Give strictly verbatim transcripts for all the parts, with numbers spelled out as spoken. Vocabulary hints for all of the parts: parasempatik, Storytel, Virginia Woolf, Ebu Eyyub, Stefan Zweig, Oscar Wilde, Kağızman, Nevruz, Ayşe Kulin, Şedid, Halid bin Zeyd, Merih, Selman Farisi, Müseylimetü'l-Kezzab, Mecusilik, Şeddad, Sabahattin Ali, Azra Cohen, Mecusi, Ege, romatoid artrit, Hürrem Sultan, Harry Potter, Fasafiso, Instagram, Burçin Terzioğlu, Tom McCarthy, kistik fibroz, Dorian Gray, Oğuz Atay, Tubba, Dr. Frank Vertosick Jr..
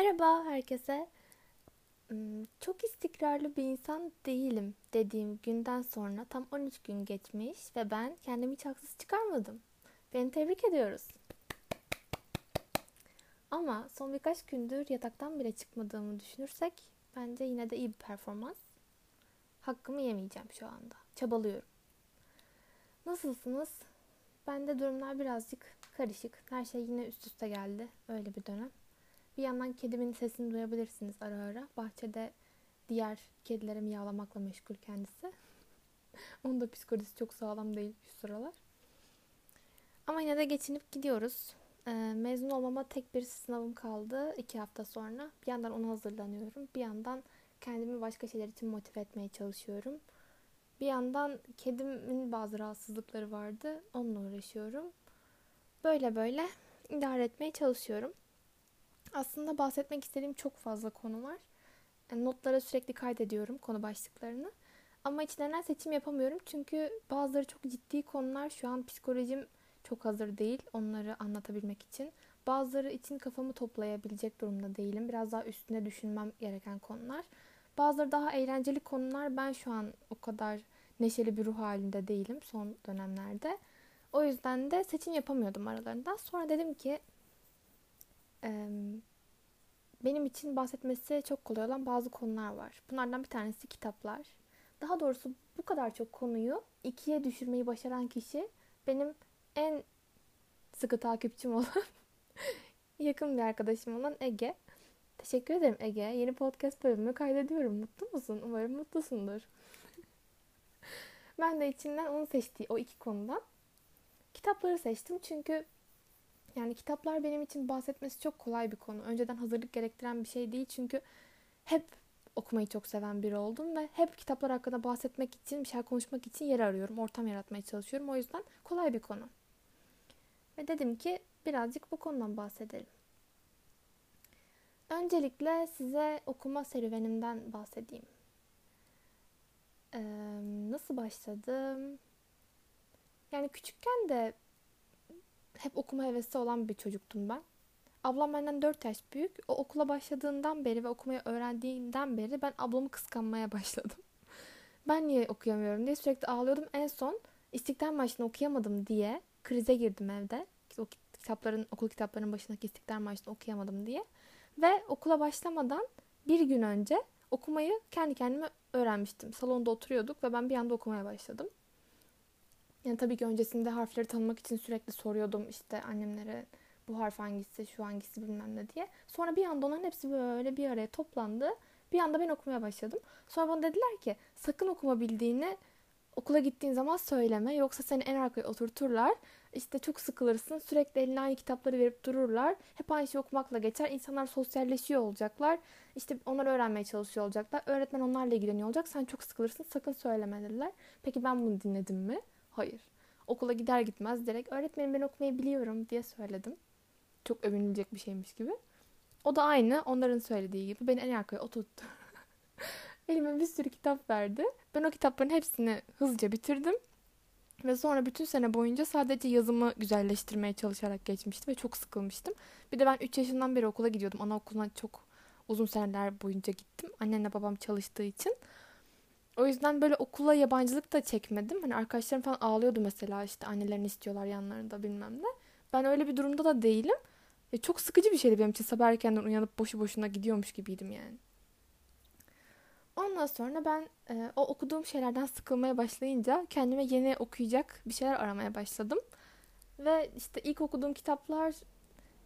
Merhaba herkese. Çok istikrarlı bir insan değilim dediğim günden sonra tam on üç gün geçmiş ve ben kendimi hiç haksız çıkarmadım. Beni tebrik ediyoruz. Ama son birkaç gündür yataktan bile çıkmadığımı düşünürsek bence yine de iyi bir performans. Hakkımı yemeyeceğim şu anda. Çabalıyorum. Nasılsınız? Bende durumlar birazcık karışık. Her şey yine üst üste geldi. Öyle bir dönem. Bir yandan kedimin sesini duyabilirsiniz ara ara. Bahçede diğer kedilere miyavlamakla meşgul kendisi. Onun da psikolojisi çok sağlam değil şu sıralar. Ama yine de geçinip gidiyoruz. Mezun olmama tek bir sınavım kaldı iki hafta sonra. Bir yandan ona hazırlanıyorum. Bir yandan kendimi başka şeyler için motive etmeye çalışıyorum. Bir yandan kedimin bazı rahatsızlıkları vardı. Onunla uğraşıyorum. Böyle böyle idare etmeye çalışıyorum. Aslında bahsetmek istediğim çok fazla konu var. Yani notlara sürekli kaydediyorum konu başlıklarını. Ama içlerinden seçim yapamıyorum. Çünkü bazıları çok ciddi konular. Şu an psikolojim çok hazır değil onları anlatabilmek için. Bazıları için kafamı toplayabilecek durumda değilim. Biraz daha üstüne düşünmem gereken konular. Bazıları daha eğlenceli konular. Ben şu an o kadar neşeli bir ruh halinde değilim son dönemlerde. O yüzden de seçim yapamıyordum aralarından. Sonra dedim ki benim için bahsetmesi çok kolay olan bazı konular var. Bunlardan bir tanesi kitaplar. Daha doğrusu bu kadar çok konuyu ikiye düşürmeyi başaran kişi benim en sıkı takipçim olan, yakın bir arkadaşım olan Ege. Teşekkür ederim Ege. Yeni podcast bölümü kaydediyorum. Mutlu musun? Umarım mutlusundur. Ben de içinden onu seçtiği o iki konudan kitapları seçtim. Çünkü yani kitaplar benim için bahsetmesi çok kolay bir konu. Önceden hazırlık gerektiren bir şey değil. Çünkü hep okumayı çok seven biri oldum ve hep kitaplar hakkında bahsetmek için, bir şeyler konuşmak için yer arıyorum. Ortam yaratmaya çalışıyorum. O yüzden kolay bir konu. Ve dedim ki birazcık bu konudan bahsedelim. Öncelikle size okuma serüvenimden bahsedeyim. Ee, nasıl başladım? Yani küçükken de hep okuma hevesi olan bir çocuktum ben. Ablam benden dört yaş büyük. O okula başladığından beri ve okumayı öğrendiğinden beri ben ablamı kıskanmaya başladım. Ben niye okuyamıyorum diye sürekli ağlıyordum. En son İstiklal Marşı'nı okuyamadım diye krize girdim evde. O kitapların, okul kitaplarının başındaki İstiklal Marşı'nı okuyamadım diye. Ve okula başlamadan bir gün önce okumayı kendi kendime öğrenmiştim. Salonda oturuyorduk ve ben bir anda okumaya başladım. Yani tabii ki öncesinde harfleri tanımak için sürekli soruyordum işte annemlere bu harf hangisi, şu hangisi bilmem ne diye. Sonra bir anda onların hepsi böyle bir araya toplandı. Bir anda ben okumaya başladım. Sonra bana dediler ki sakın okuma bildiğini okula gittiğin zaman söyleme. Yoksa seni en arkaya oturturlar. İşte çok sıkılırsın. Sürekli eline aynı kitapları verip dururlar. Hep aynı şey okumakla geçer. İnsanlar sosyalleşiyor olacaklar. İşte onları öğrenmeye çalışıyor olacaklar. Öğretmen onlarla ilgileniyor olacak. Sen çok sıkılırsın. Sakın söyleme dediler. Peki ben bunu dinledim mi? Hayır. Okula gider gitmez direkt öğretmenim ben okumayı biliyorum diye söyledim. Çok övünülecek bir şeymiş gibi. O da aynı onların söylediği gibi beni en arkaya oturttu. Elime bir sürü kitap verdi. Ben o kitapların hepsini hızlıca bitirdim. Ve sonra bütün sene boyunca sadece yazımı güzelleştirmeye çalışarak geçmiştim ve çok sıkılmıştım. Bir de ben üç yaşından beri okula gidiyordum. Anaokuluna çok uzun seneler boyunca gittim. Annemle babam çalıştığı için. O yüzden böyle okula yabancılık da çekmedim. Hani arkadaşlarım falan ağlıyordu mesela işte annelerini istiyorlar yanlarında bilmem ne. Ben öyle bir durumda da değilim. E çok sıkıcı bir şeydi benim için. Sabah erkenden uyanıp boşu boşuna gidiyormuş gibiydim yani. Ondan sonra ben e, o okuduğum şeylerden sıkılmaya başlayınca kendime yeni okuyacak bir şeyler aramaya başladım. Ve işte ilk okuduğum kitaplar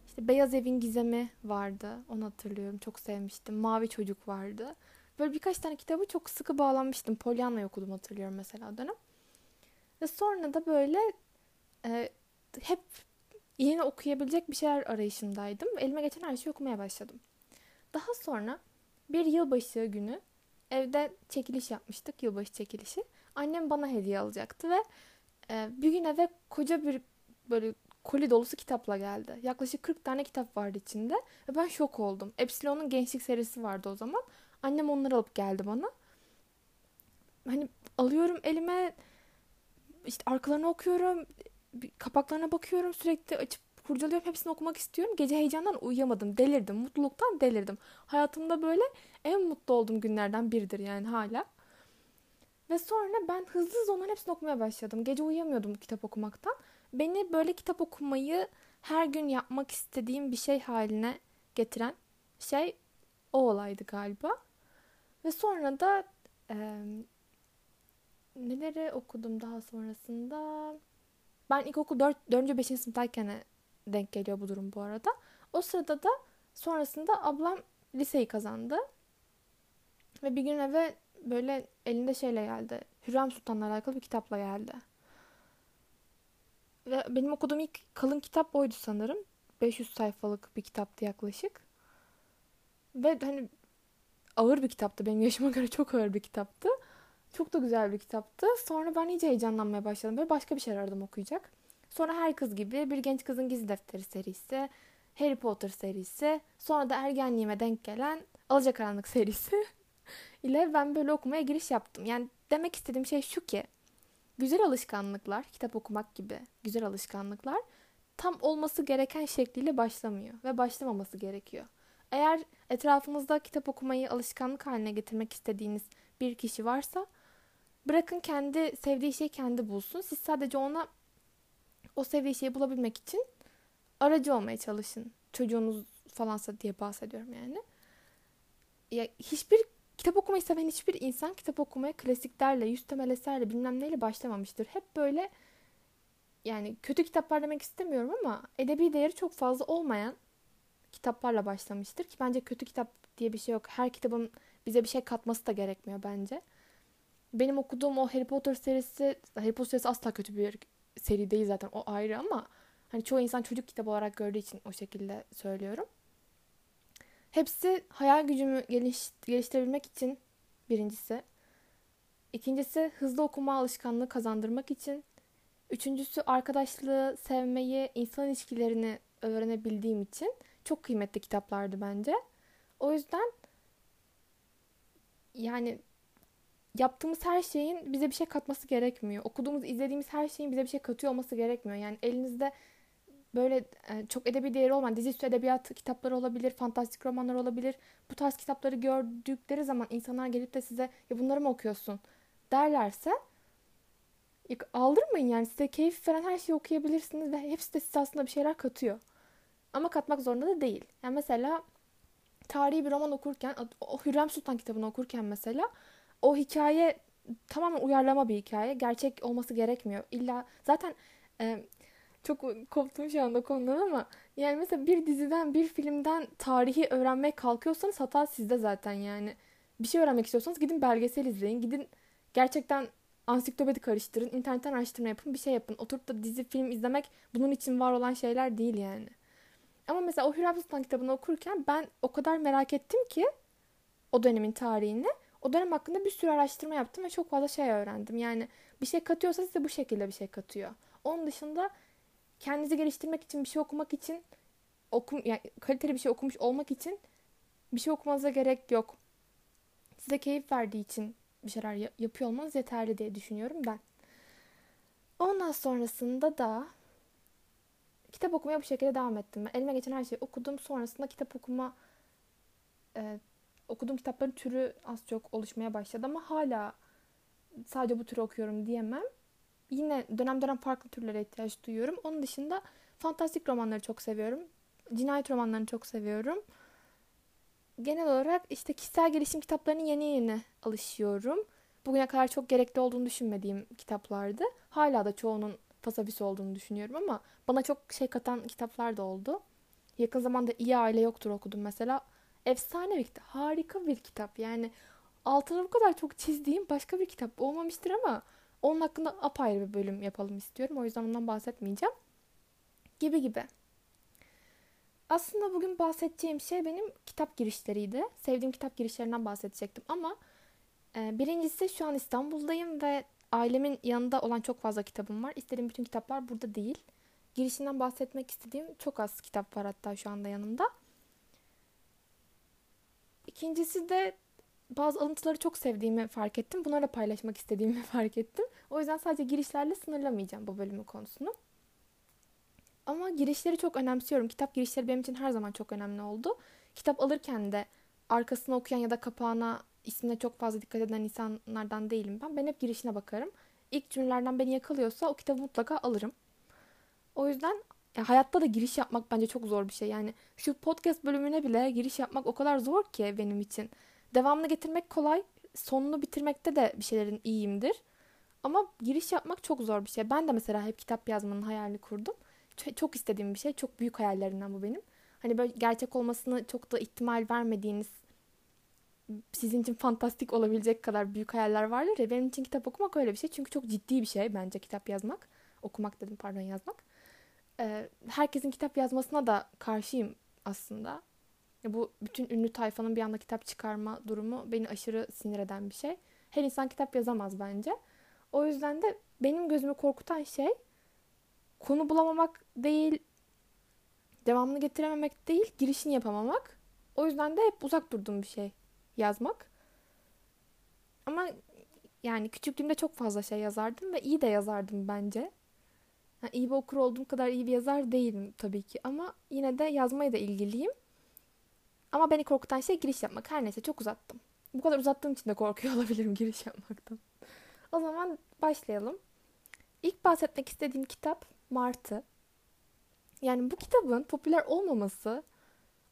işte Beyaz Evin Gizemi vardı. Onu hatırlıyorum. Çok sevmiştim. Mavi Çocuk vardı. Böyle birkaç tane kitabı çok sıkı bağlanmıştım. Pollyanna'yı okudum hatırlıyorum mesela o dönem. Ve sonra da böyle e, hep yeni okuyabilecek bir şeyler arayışındaydım. Elime geçen her şeyi okumaya başladım. Daha sonra bir yılbaşı günü evde çekiliş yapmıştık. Yılbaşı çekilişi. Annem bana hediye alacaktı ve e, bir gün eve koca bir böyle koli dolusu kitapla geldi. Yaklaşık kırk tane kitap vardı içinde. Ve ben şok oldum. Epsilon'un gençlik serisi vardı o zaman. Annem onları alıp geldi bana. Hani alıyorum elime, işte arkalarına okuyorum, kapaklarına bakıyorum, sürekli açıp kurcalıyor, hepsini okumak istiyorum. Gece heyecandan uyuyamadım, delirdim, mutluluktan delirdim. Hayatımda böyle en mutlu olduğum günlerden biridir yani hala. Ve sonra ben hızlı hızlı onların hepsini okumaya başladım. Gece uyuyamıyordum kitap okumaktan. Beni böyle kitap okumayı her gün yapmak istediğim bir şey haline getiren şey o olaydı galiba. Ve sonra da e, neleri okudum daha sonrasında? Ben ilkokul dördüncü. beşinci sınıftayken denk geliyor bu durum bu arada. O sırada da sonrasında ablam liseyi kazandı. Ve bir gün eve böyle elinde şeyle geldi. Hürrem Sultan'la alakalı bir kitapla geldi. Ve benim okuduğum ilk kalın kitap oydu sanırım. beş yüz sayfalık bir kitaptı yaklaşık. Ve hani ağır bir kitaptı. Benim yaşıma göre çok ağır bir kitaptı. Çok da güzel bir kitaptı. Sonra ben iyice heyecanlanmaya başladım. Böyle başka bir şey aradım okuyacak. Sonra Her Kız Gibi, Bir Genç Kızın Gizli Defteri serisi, Harry Potter serisi, sonra da ergenliğime denk gelen Alacakaranlık serisi ile ben böyle okumaya giriş yaptım. Yani demek istediğim şey şu ki, güzel alışkanlıklar, kitap okumak gibi güzel alışkanlıklar tam olması gereken şekliyle başlamıyor ve başlamaması gerekiyor. Eğer etrafınızda kitap okumayı alışkanlık haline getirmek istediğiniz bir kişi varsa bırakın kendi sevdiği şeyi kendi bulsun. Siz sadece ona o sevdiği şeyi bulabilmek için aracı olmaya çalışın. Çocuğunuz falansa diye bahsediyorum yani. Ya hiçbir kitap okumayı seven hiçbir insan kitap okumaya klasiklerle, yüz temel eserle bilmem neyle başlamamıştır. Hep böyle yani kötü kitaplar demek istemiyorum ama edebi değeri çok fazla olmayan kitaplarla başlamıştır ki bence kötü kitap diye bir şey yok. Her kitabın bize bir şey katması da gerekmiyor bence. Benim okuduğum o Harry Potter serisi, Harry Potter serisi asla kötü bir seri değil zaten, o ayrı ama hani çoğu insan çocuk kitabı olarak gördüğü için o şekilde söylüyorum. Hepsi hayal gücümü geliş, geliştirebilmek için birincisi. İkincisi hızlı okuma alışkanlığı kazandırmak için. Üçüncüsü arkadaşlığı, sevmeyi, insan ilişkilerini öğrenebildiğim için çok kıymetli kitaplardı bence. O yüzden yani yaptığımız her şeyin bize bir şey katması gerekmiyor. Okuduğumuz, izlediğimiz her şeyin bize bir şey katıyor olması gerekmiyor. Yani elinizde böyle çok edebi değeri olmayan dizüstü edebiyat kitapları olabilir, fantastik romanlar olabilir. Bu tarz kitapları gördükleri zaman insanlar gelip de size ya bunları mı okuyorsun derlerse aldırmayın yani, size keyif veren her şeyi okuyabilirsiniz ve hepsi de size aslında bir şeyler katıyor. Ama katmak zorunda da değil. Yani mesela tarihi bir roman okurken, o Hürrem Sultan kitabını okurken mesela o hikaye tamamen uyarlama bir hikaye. Gerçek olması gerekmiyor. İlla zaten e, çok koptum şu anda konudan ama yani mesela bir diziden, bir filmden tarihi öğrenmeye kalkıyorsanız hata sizde zaten yani. Bir şey öğrenmek istiyorsanız gidin belgesel izleyin. Gidin gerçekten ansiklopedi karıştırın. İnternetten araştırma yapın. Bir şey yapın. Oturup da dizi, film izlemek bunun için var olan şeyler değil yani. Ama mesela o Hürrem Sultan kitabını okurken ben o kadar merak ettim ki o dönemin tarihini. O dönem hakkında bir sürü araştırma yaptım ve çok fazla şey öğrendim. Yani bir şey katıyorsa size bu şekilde bir şey katıyor. Onun dışında kendinizi geliştirmek için, bir şey okumak için, okum, yani kaliteli bir şey okumuş olmak için bir şey okumanıza gerek yok. Size keyif verdiği için bir şeyler yapıyor olmanız yeterli diye düşünüyorum ben. Ondan sonrasında da kitap okumaya bu şekilde devam ettim. Ben elime geçen her şeyi okudum. Sonrasında kitap okuma, e, okuduğum kitapların türü az çok oluşmaya başladı ama hala sadece bu türü okuyorum diyemem. Yine dönem dönem farklı türlere ihtiyaç duyuyorum. Onun dışında fantastik romanları çok seviyorum. Cinayet romanlarını çok seviyorum. Genel olarak işte kişisel gelişim kitaplarının yeni yeni alışıyorum. Bugüne kadar çok gerekli olduğunu düşünmediğim kitaplardı. Hala da çoğunun pasabisi olduğunu düşünüyorum ama bana çok şey katan kitaplar da oldu. Yakın zamanda İyi Aile Yoktur okudum mesela. Efsane bir kitap. Harika bir kitap. Yani altını bu kadar çok çizdiğim başka bir kitap olmamıştır ama onun hakkında apayrı bir bölüm yapalım istiyorum. O yüzden ondan bahsetmeyeceğim. Gibi gibi. Aslında bugün bahsedeceğim şey benim kitap girişleriydi. Sevdiğim kitap girişlerinden bahsedecektim ama birincisi şu an İstanbul'dayım ve ailemin yanında olan çok fazla kitabım var. İstediğim bütün kitaplar burada değil. Girişinden bahsetmek istediğim çok az kitap var hatta şu anda yanımda. İkincisi de bazı alıntıları çok sevdiğimi fark ettim. Bunlarla paylaşmak istediğimi fark ettim. O yüzden sadece girişlerle sınırlamayacağım bu bölümün konusunu. Ama girişleri çok önemsiyorum. Kitap girişleri benim için her zaman çok önemli oldu. Kitap alırken de arkasını okuyan ya da kapağına, ismine çok fazla dikkat eden insanlardan değilim ben. Ben hep girişine bakarım. İlk cümlelerden beni yakalıyorsa o kitabı mutlaka alırım. O yüzden ya hayatta da giriş yapmak bence çok zor bir şey. Yani şu podcast bölümüne bile giriş yapmak o kadar zor ki benim için. Devamını getirmek kolay. Sonunu bitirmekte de bir şeylerin iyiyimdir. Ama giriş yapmak çok zor bir şey. Ben de mesela hep kitap yazmanın hayalini kurdum. Çok istediğim bir şey. Çok büyük hayallerimden bu benim. Hani böyle gerçek olmasını çok da ihtimal vermediğiniz, sizin için fantastik olabilecek kadar büyük hayaller vardır ya. Benim için kitap okumak öyle bir şey. Çünkü çok ciddi bir şey bence kitap yazmak. Okumak dedim pardon yazmak. Ee, herkesin kitap yazmasına da karşıyım aslında. Bu bütün ünlü tayfanın bir anda kitap çıkarma durumu beni aşırı sinir eden bir şey. Her insan kitap yazamaz bence. O yüzden de benim gözümü korkutan şey konu bulamamak değil, devamını getirememek değil, girişini yapamamak. O yüzden de hep uzak durduğum bir şey yazmak. Ama yani küçüklüğümde çok fazla şey yazardım ve iyi de yazardım bence. Yani iyi bir okur olduğum kadar iyi bir yazar değilim tabii ki ama yine de yazmaya da ilgiliyim. Ama beni korkutan şey giriş yapmak. Her neyse çok uzattım. Bu kadar uzattığım için de korkuyor olabilirim giriş yapmaktan. O zaman başlayalım. İlk bahsetmek istediğim kitap Martı. Yani bu kitabın popüler olmaması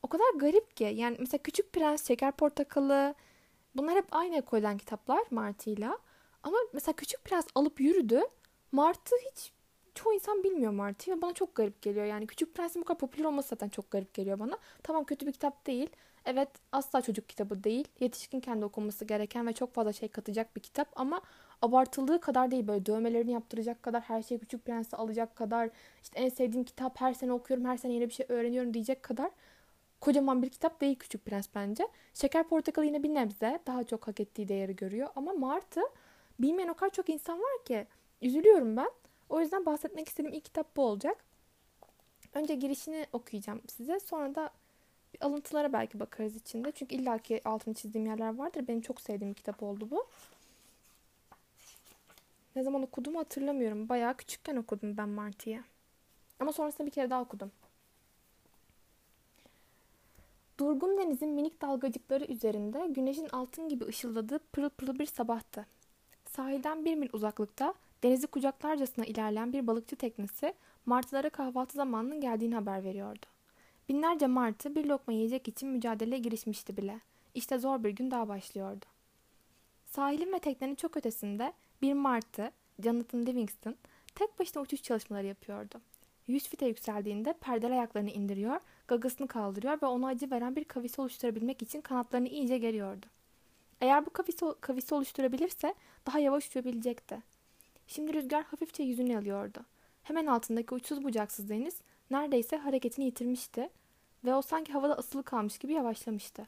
o kadar garip ki. Yani mesela Küçük Prens, Şeker Portakalı, bunlar hep aynı ekolden kitaplar Martı'yla. Ama mesela Küçük Prens alıp yürüdü. Martı hiç, çoğu insan bilmiyor Martı'yı ve bana çok garip geliyor. Yani Küçük Prens'in bu kadar popüler olması zaten çok garip geliyor bana. Tamam kötü bir kitap değil. Evet asla çocuk kitabı değil. Yetişkin kendi okunması gereken ve çok fazla şey katacak bir kitap ama abartıldığı kadar değil. Böyle dövmelerini yaptıracak kadar, her şeyi Küçük Prens'e alacak kadar, işte en sevdiğim kitap, her sene okuyorum, her sene yeni bir şey öğreniyorum diyecek kadar kocaman bir kitap değil Küçük Prens bence. Şeker Portakalı yine bir nebze daha çok hak ettiği değeri görüyor ama Martı bilmeyen o kadar çok insan var ki üzülüyorum ben. O yüzden bahsetmek istediğim ilk kitap bu olacak. Önce girişini okuyacağım size. Sonra da alıntılara belki bakarız içinde. Çünkü illaki altını çizdiğim yerler vardır. Benim çok sevdiğim kitap oldu bu. Ne zaman okuduğumu hatırlamıyorum. Bayağı küçükken okudum ben Martı'yı. Ama sonrasında bir kere daha okudum. Durgun denizin minik dalgacıkları üzerinde güneşin altın gibi ışıldadığı pırıl pırıl bir sabahtı. Sahilden bir mil uzaklıkta denizi kucaklarcasına ilerleyen bir balıkçı teknesi martılara kahvaltı zamanının geldiğini haber veriyordu. Binlerce martı bir lokma yiyecek için mücadeleye girişmişti bile. İşte zor bir gün daha başlıyordu. Sahilin ve teknenin çok ötesinde bir martı, Jonathan Livingston, tek başına uçuş çalışmaları yapıyordu. Yüz fite yükseldiğinde perdeli ayaklarını indiriyor, gagasını kaldırıyor ve ona acı veren bir kavisi oluşturabilmek için kanatlarını iyice geriyordu. Eğer bu kavisi, kavisi oluşturabilirse daha yavaş uçabilecekti. Şimdi rüzgar hafifçe yüzünü alıyordu. Hemen altındaki uçsuz bucaksız deniz neredeyse hareketini yitirmişti ve o sanki havada asılı kalmış gibi yavaşlamıştı.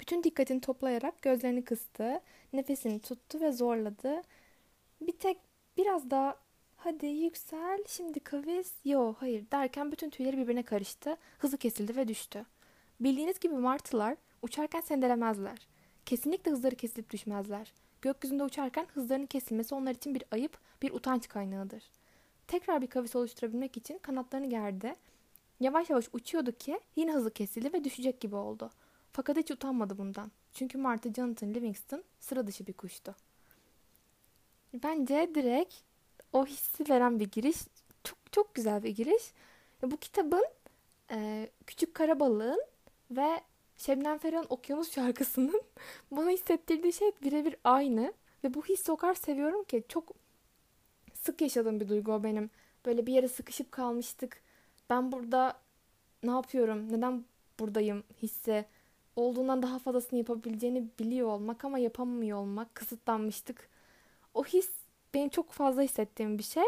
Bütün dikkatini toplayarak gözlerini kıstı, nefesini tuttu ve zorladı. Bir tek biraz daha hadi yüksel, şimdi kavis, yo hayır derken bütün tüyleri birbirine karıştı, hızı kesildi ve düştü. Bildiğiniz gibi martılar uçarken sendelemezler. Kesinlikle hızları kesilip düşmezler. Gökyüzünde uçarken hızlarının kesilmesi onlar için bir ayıp, bir utanç kaynağıdır. Tekrar bir kavis oluşturabilmek için kanatlarını gerdi. Yavaş yavaş uçuyordu ki yine hızı kesildi ve düşecek gibi oldu. Fakat hiç utanmadı bundan. Çünkü Martı Jonathan Livingston sıra dışı bir kuştu. Bence direkt o hissi veren bir giriş. Çok çok güzel bir giriş. Bu kitabın e, Küçük Karabalığın ve Şebnem Ferah'ın Okyanus şarkısının bana hissettirdiği şey birebir aynı. Ve bu hissi o kadar seviyorum ki çok sık yaşadığım bir duygu o benim. Böyle bir yere sıkışıp kalmıştık. Ben burada ne yapıyorum, neden buradayım hissi. Olduğundan daha fazlasını yapabileceğini biliyor olmak ama yapamıyor olmak. Kısıtlanmıştık. O his benim çok fazla hissettiğim bir şey.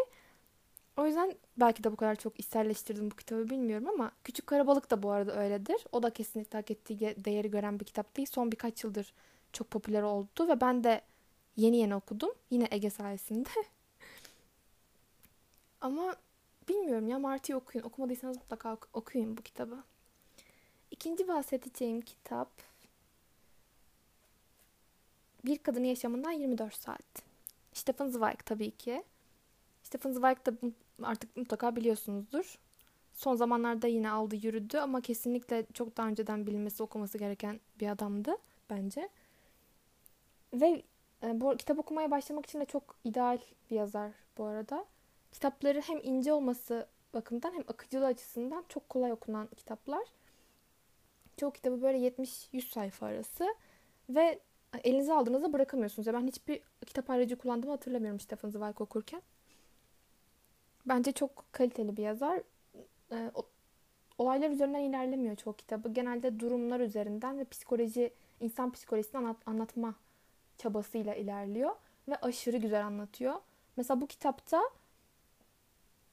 O yüzden belki de bu kadar çok içselleştirdim bu kitabı bilmiyorum ama Küçük Karabalık da bu arada öyledir. O da kesinlikle hak ettiği değeri gören bir kitap değil. Son birkaç yıldır çok popüler oldu ve ben de yeni yeni okudum. Yine Ege sayesinde. Ama bilmiyorum ya Martı'yı okuyun. Okumadıysanız mutlaka okuyun bu kitabı. İkinci bahsedeceğim kitap Bir Kadının Yaşamından yirmi dört Saat. Stefan Zweig tabii ki. Stefan Zweig de artık mutlaka biliyorsunuzdur. Son zamanlarda yine aldı yürüdü ama kesinlikle çok daha önceden bilinmesi, okuması gereken bir adamdı bence. Ve e, bu kitap okumaya başlamak için de çok ideal bir yazar bu arada. Kitapları hem ince olması bakımından hem akıcılığı açısından çok kolay okunan kitaplar. Çoğu kitabı böyle yetmiş yüz sayfa arası ve elinize aldığınızda bırakamıyorsunuz. Ya ben hiçbir kitap aracı kullandığımı hatırlamıyorum Stefan Zweig okurken. Bence çok kaliteli bir yazar. E, o, olaylar üzerinden ilerlemiyor çoğu kitabı. Genelde durumlar üzerinden ve psikoloji, insan psikolojisini anlat, anlatma çabasıyla ilerliyor ve aşırı güzel anlatıyor. Mesela bu kitapta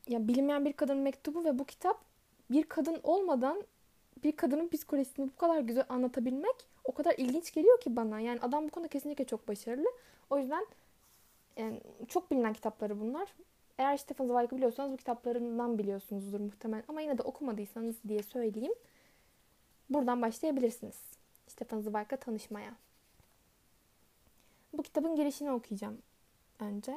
ya bilinmeyen bir kadının mektubu ve bu kitap bir kadın olmadan bir kadının psikolojisini bu kadar güzel anlatabilmek o kadar ilginç geliyor ki bana. Yani adam bu konuda kesinlikle çok başarılı. O yüzden yani çok bilinen kitapları bunlar. Eğer Stefan Zweig'i biliyorsanız bu kitaplarından biliyorsunuzdur muhtemelen. Ama yine de okumadıysanız diye söyleyeyim. Buradan başlayabilirsiniz Stefan Zweig'le tanışmaya. Bu kitabın girişini okuyacağım önce.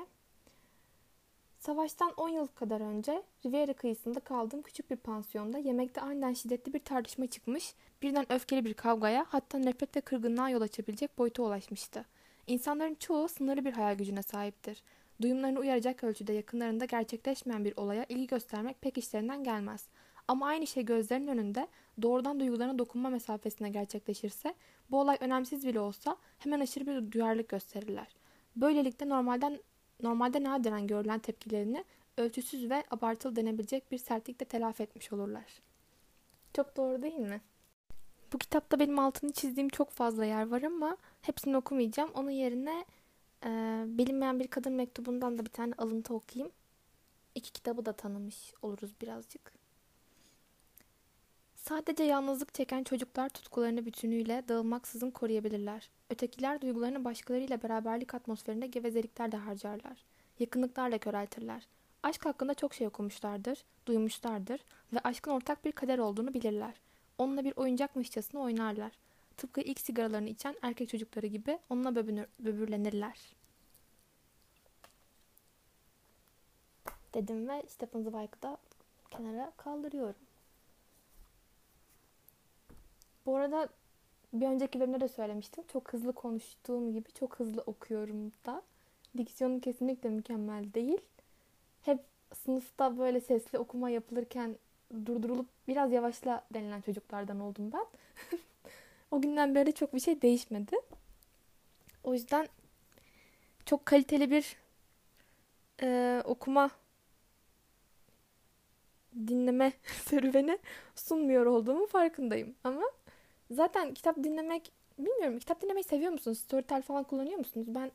Savaştan on yıl kadar önce Riviera kıyısında kaldığım küçük bir pansiyonda yemekte aniden şiddetli bir tartışma çıkmış, birden öfkeli bir kavgaya, hatta nefret ve kırgınlığa yol açabilecek boyuta ulaşmıştı. İnsanların çoğu sınırlı bir hayal gücüne sahiptir. Duyumlarını uyaracak ölçüde yakınlarında gerçekleşmeyen bir olaya ilgi göstermek pek işlerinden gelmez. Ama aynı şey gözlerinin önünde doğrudan duygularına dokunma mesafesine gerçekleşirse, bu olay önemsiz bile olsa hemen aşırı bir duyarlılık gösterirler. Böylelikle normalden normalde nadiren görülen tepkilerini ölçüsüz ve abartılı denebilecek bir sertlikle telafi etmiş olurlar. Çok doğru değil mi? Bu kitapta benim altını çizdiğim çok fazla yer var ama hepsini okumayacağım. Onun yerine e, bilinmeyen bir kadın mektubundan da bir tane alıntı okuyayım. İki kitabı da tanımış oluruz birazcık. Sadece yalnızlık çeken çocuklar tutkularını bütünüyle dağılmaksızın koruyabilirler. Ötekiler duygularını başkalarıyla beraberlik atmosferinde gevezeliklerle harcarlar. Yakınlıklarla köreltirler. Aşk hakkında çok şey okumuşlardır, duymuşlardır ve aşkın ortak bir kader olduğunu bilirler. Onunla bir oyuncakmışçasına oynarlar. Tıpkı ilk sigaralarını içen erkek çocukları gibi onunla böbür, böbürlenirler. Dedim ve Stefan Zweig'ı da kenara kaldırıyorum. Bu arada bir önceki bölümde de söylemiştim. Çok hızlı konuştuğum gibi çok hızlı okuyorum da. Diksiyonum kesinlikle mükemmel değil. Hep sınıfta böyle sesli okuma yapılırken durdurulup biraz yavaşla denilen çocuklardan oldum ben. O günden beri çok bir şey değişmedi. O yüzden çok kaliteli bir e, okuma dinleme serüveni sunmuyor olduğumu farkındayım. Ama zaten kitap dinlemek, bilmiyorum, kitap dinlemeyi seviyor musunuz? Storytel falan kullanıyor musunuz? Ben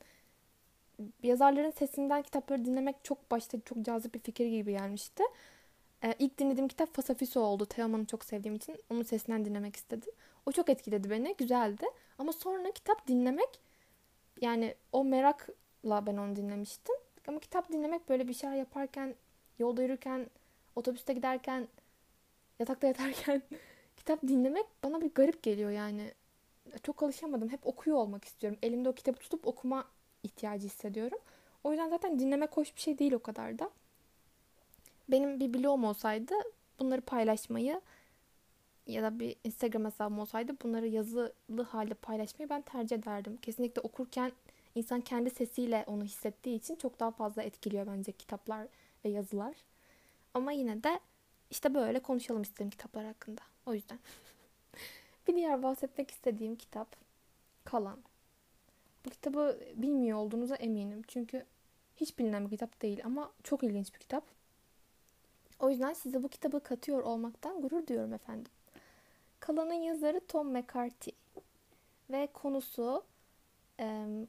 yazarların sesinden kitapları dinlemek çok başta çok cazip bir fikir gibi gelmişti. Ee, ilk dinlediğim kitap Fasafiso oldu. Teoman'ı çok sevdiğim için onun sesinden dinlemek istedim. O çok etkiledi beni, güzeldi. Ama sonra kitap dinlemek, yani o merakla ben onu dinlemiştim. Ama kitap dinlemek böyle bir şeyler yaparken, yolda yürürken, otobüste giderken, yatakta yatarken... Kitap dinlemek bana bir garip geliyor yani. Çok alışamadım. Hep okuyor olmak istiyorum. Elimde o kitabı tutup okuma ihtiyacı hissediyorum. O yüzden zaten dinlemek hoş bir şey değil o kadar da. Benim bir blogum olsaydı bunları paylaşmayı ya da bir Instagram hesabım olsaydı bunları yazılı halde paylaşmayı ben tercih ederdim. Kesinlikle okurken insan kendi sesiyle onu hissettiği için çok daha fazla etkiliyor bence kitaplar ve yazılar. Ama yine de İşte böyle konuşalım istedim kitaplar hakkında. O yüzden. Bir diğer bahsetmek istediğim kitap Kalan. Bu kitabı bilmiyor olduğunuza eminim. Çünkü hiç bilinen bir kitap değil ama çok ilginç bir kitap. O yüzden size bu kitabı katıyor olmaktan gurur duyuyorum efendim. Kalan'ın yazarı Tom McCarthy. Ve konusu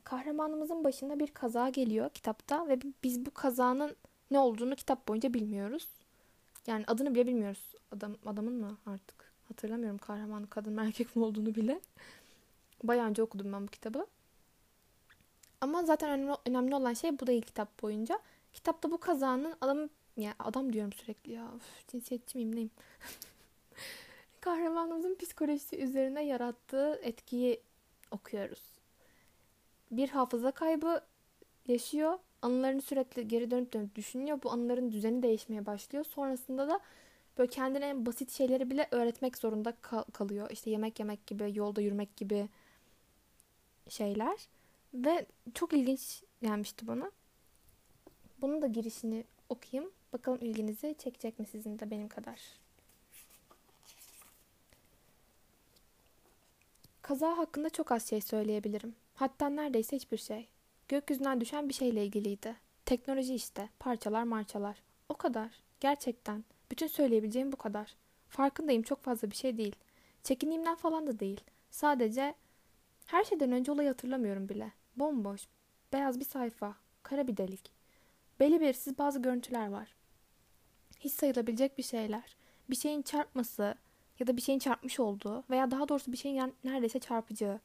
kahramanımızın başına bir kaza geliyor kitapta ve biz bu kazanın ne olduğunu kitap boyunca bilmiyoruz. Yani adını bile bilmiyoruz. Adam, adamın mı artık? Hatırlamıyorum kahramanın kadın mı erkek mi olduğunu bile. Bayağı önce okudum ben bu kitabı. Ama zaten önemli, önemli olan şey bu değil kitap boyunca. Kitapta bu kazanın adamın... Yani adam diyorum sürekli ya. Uf, cinsiyetçi miyim neyim? Kahramanımızın psikolojisi üzerine yarattığı etkiyi okuyoruz. Bir hafıza kaybı yaşıyor anılarını sürekli geri dönüp dönüp düşünüyor. Bu anıların düzeni değişmeye başlıyor. Sonrasında da böyle kendine en basit şeyleri bile öğretmek zorunda kal- kalıyor. İşte yemek yemek gibi, yolda yürümek gibi şeyler. Ve çok ilginç gelmişti bana. Bunun da girişini okuyayım. Bakalım ilginizi çekecek mi sizin de benim kadar. Kaza hakkında çok az şey söyleyebilirim. Hatta neredeyse hiçbir şey. Gökyüzünden düşen bir şeyle ilgiliydi. Teknoloji işte. Parçalar marçalar. O kadar. Gerçekten. Bütün söyleyebileceğim bu kadar. Farkındayım, çok fazla bir şey değil. Çekindiğimden falan da değil. Sadece her şeyden önce olayı hatırlamıyorum bile. Bomboş, beyaz bir sayfa, kara bir delik. Belli belirsiz bazı görüntüler var. Hiç sayılabilecek bir şeyler. Bir şeyin çarpması ya da bir şeyin çarpmış olduğu veya daha doğrusu bir şeyin neredeyse çarpacağı.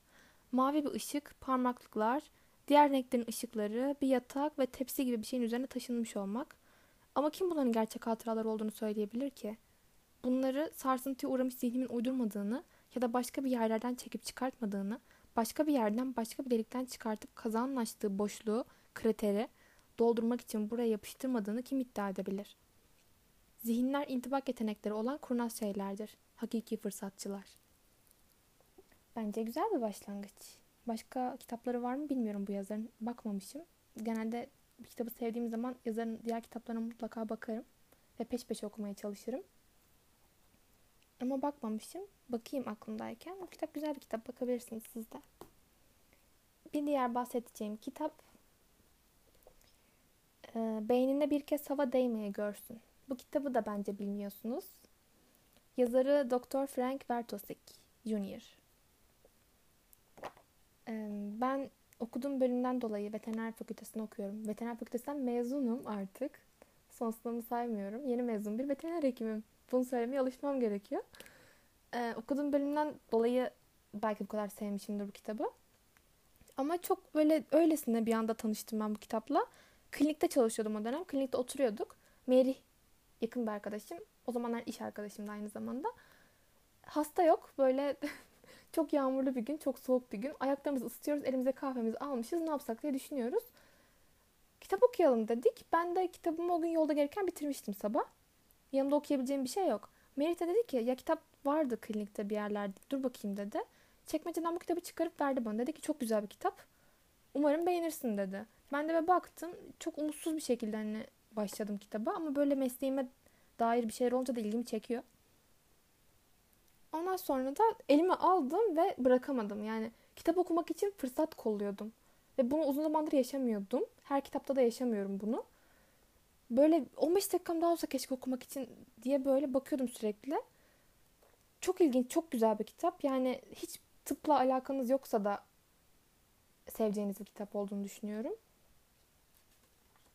Mavi bir ışık, parmaklıklar, diğer renklerin ışıkları, bir yatak ve tepsi gibi bir şeyin üzerine taşınmış olmak. Ama kim bunların gerçek hatıralar olduğunu söyleyebilir ki? Bunları sarsıntıya uğramış zihnimin uydurmadığını ya da başka bir yerlerden çekip çıkartmadığını, başka bir yerden, başka bir delikten çıkartıp kazanın açtığı boşluğu, krateri doldurmak için buraya yapıştırmadığını kim iddia edebilir? Zihinler intibak yetenekleri olan kurnaz şeylerdir. Hakiki fırsatçılar. Bence güzel bir başlangıç. Başka kitapları var mı bilmiyorum bu yazarın. Bakmamışım. Genelde bir kitabı sevdiğim zaman yazarın diğer kitaplarına mutlaka bakarım. Ve peş peşe okumaya çalışırım. Ama bakmamışım. Bakayım aklımdayken. Bu kitap güzel bir kitap. Bakabilirsiniz siz de. Bir diğer bahsedeceğim kitap Beynine Bir Kez Hava Değmeye Görsün. Bu kitabı da bence bilmiyorsunuz. Yazarı doktor Frank Vertosick Junior Ben okuduğum bölümden dolayı veteriner fakültesini okuyorum. Veteriner fakültesinden mezunum artık. Son sınavımı saymıyorum. Yeni mezun bir veteriner hekimim. Bunu söylemeye alışmam gerekiyor. Ee, okuduğum bölümden dolayı belki bu kadar sevmişimdir bu kitabı. Ama çok böyle öylesine bir anda tanıştım ben bu kitapla. Klinikte çalışıyordum o dönem. Klinikte oturuyorduk. Merih yakın bir arkadaşım. O zamanlar iş arkadaşım da aynı zamanda. Hasta yok. Böyle çok yağmurlu bir gün, çok soğuk bir gün. Ayaklarımızı ısıtıyoruz, elimize kahvemizi almışız. Ne yapsak diye düşünüyoruz. Kitap okuyalım dedik. Ben de kitabımı o gün yolda gelirken bitirmiştim sabah. Yanımda okuyabileceğim bir şey yok. Merih de dedi ki ya kitap vardı klinikte bir yerlerde. Dur bakayım dedi. Çekmeceden bu kitabı çıkarıp verdi bana. Dedi ki çok güzel bir kitap. Umarım beğenirsin dedi. Ben de böyle baktım. Çok umutsuz bir şekilde hani başladım kitaba. Ama böyle mesleğime dair bir şeyler olunca da ilgimi çekiyor. Ondan sonra da elime aldım ve bırakamadım. Yani kitap okumak için fırsat kolluyordum. Ve bunu uzun zamandır yaşamıyordum. Her kitapta da yaşamıyorum bunu. Böyle on beş dakikam daha olsa keşke okumak için diye böyle bakıyordum sürekli. Çok ilginç, çok güzel bir kitap. Yani hiç tıpla alakanız yoksa da seveceğiniz bir kitap olduğunu düşünüyorum.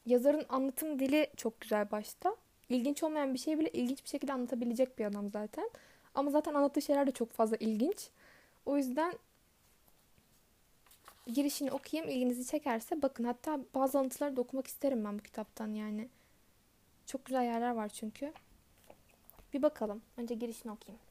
Yazarın anlatım dili çok güzel başta. İlginç olmayan bir şeyi bile ilginç bir şekilde anlatabilecek bir adam zaten. Ama zaten anlattığı şeyler de çok fazla ilginç. O yüzden girişini okuyayım. İlginizi çekerse bakın. Hatta bazı anlatıları da okumak isterim ben bu kitaptan yani. Çok güzel yerler var çünkü. Bir bakalım. Önce girişini okuyayım.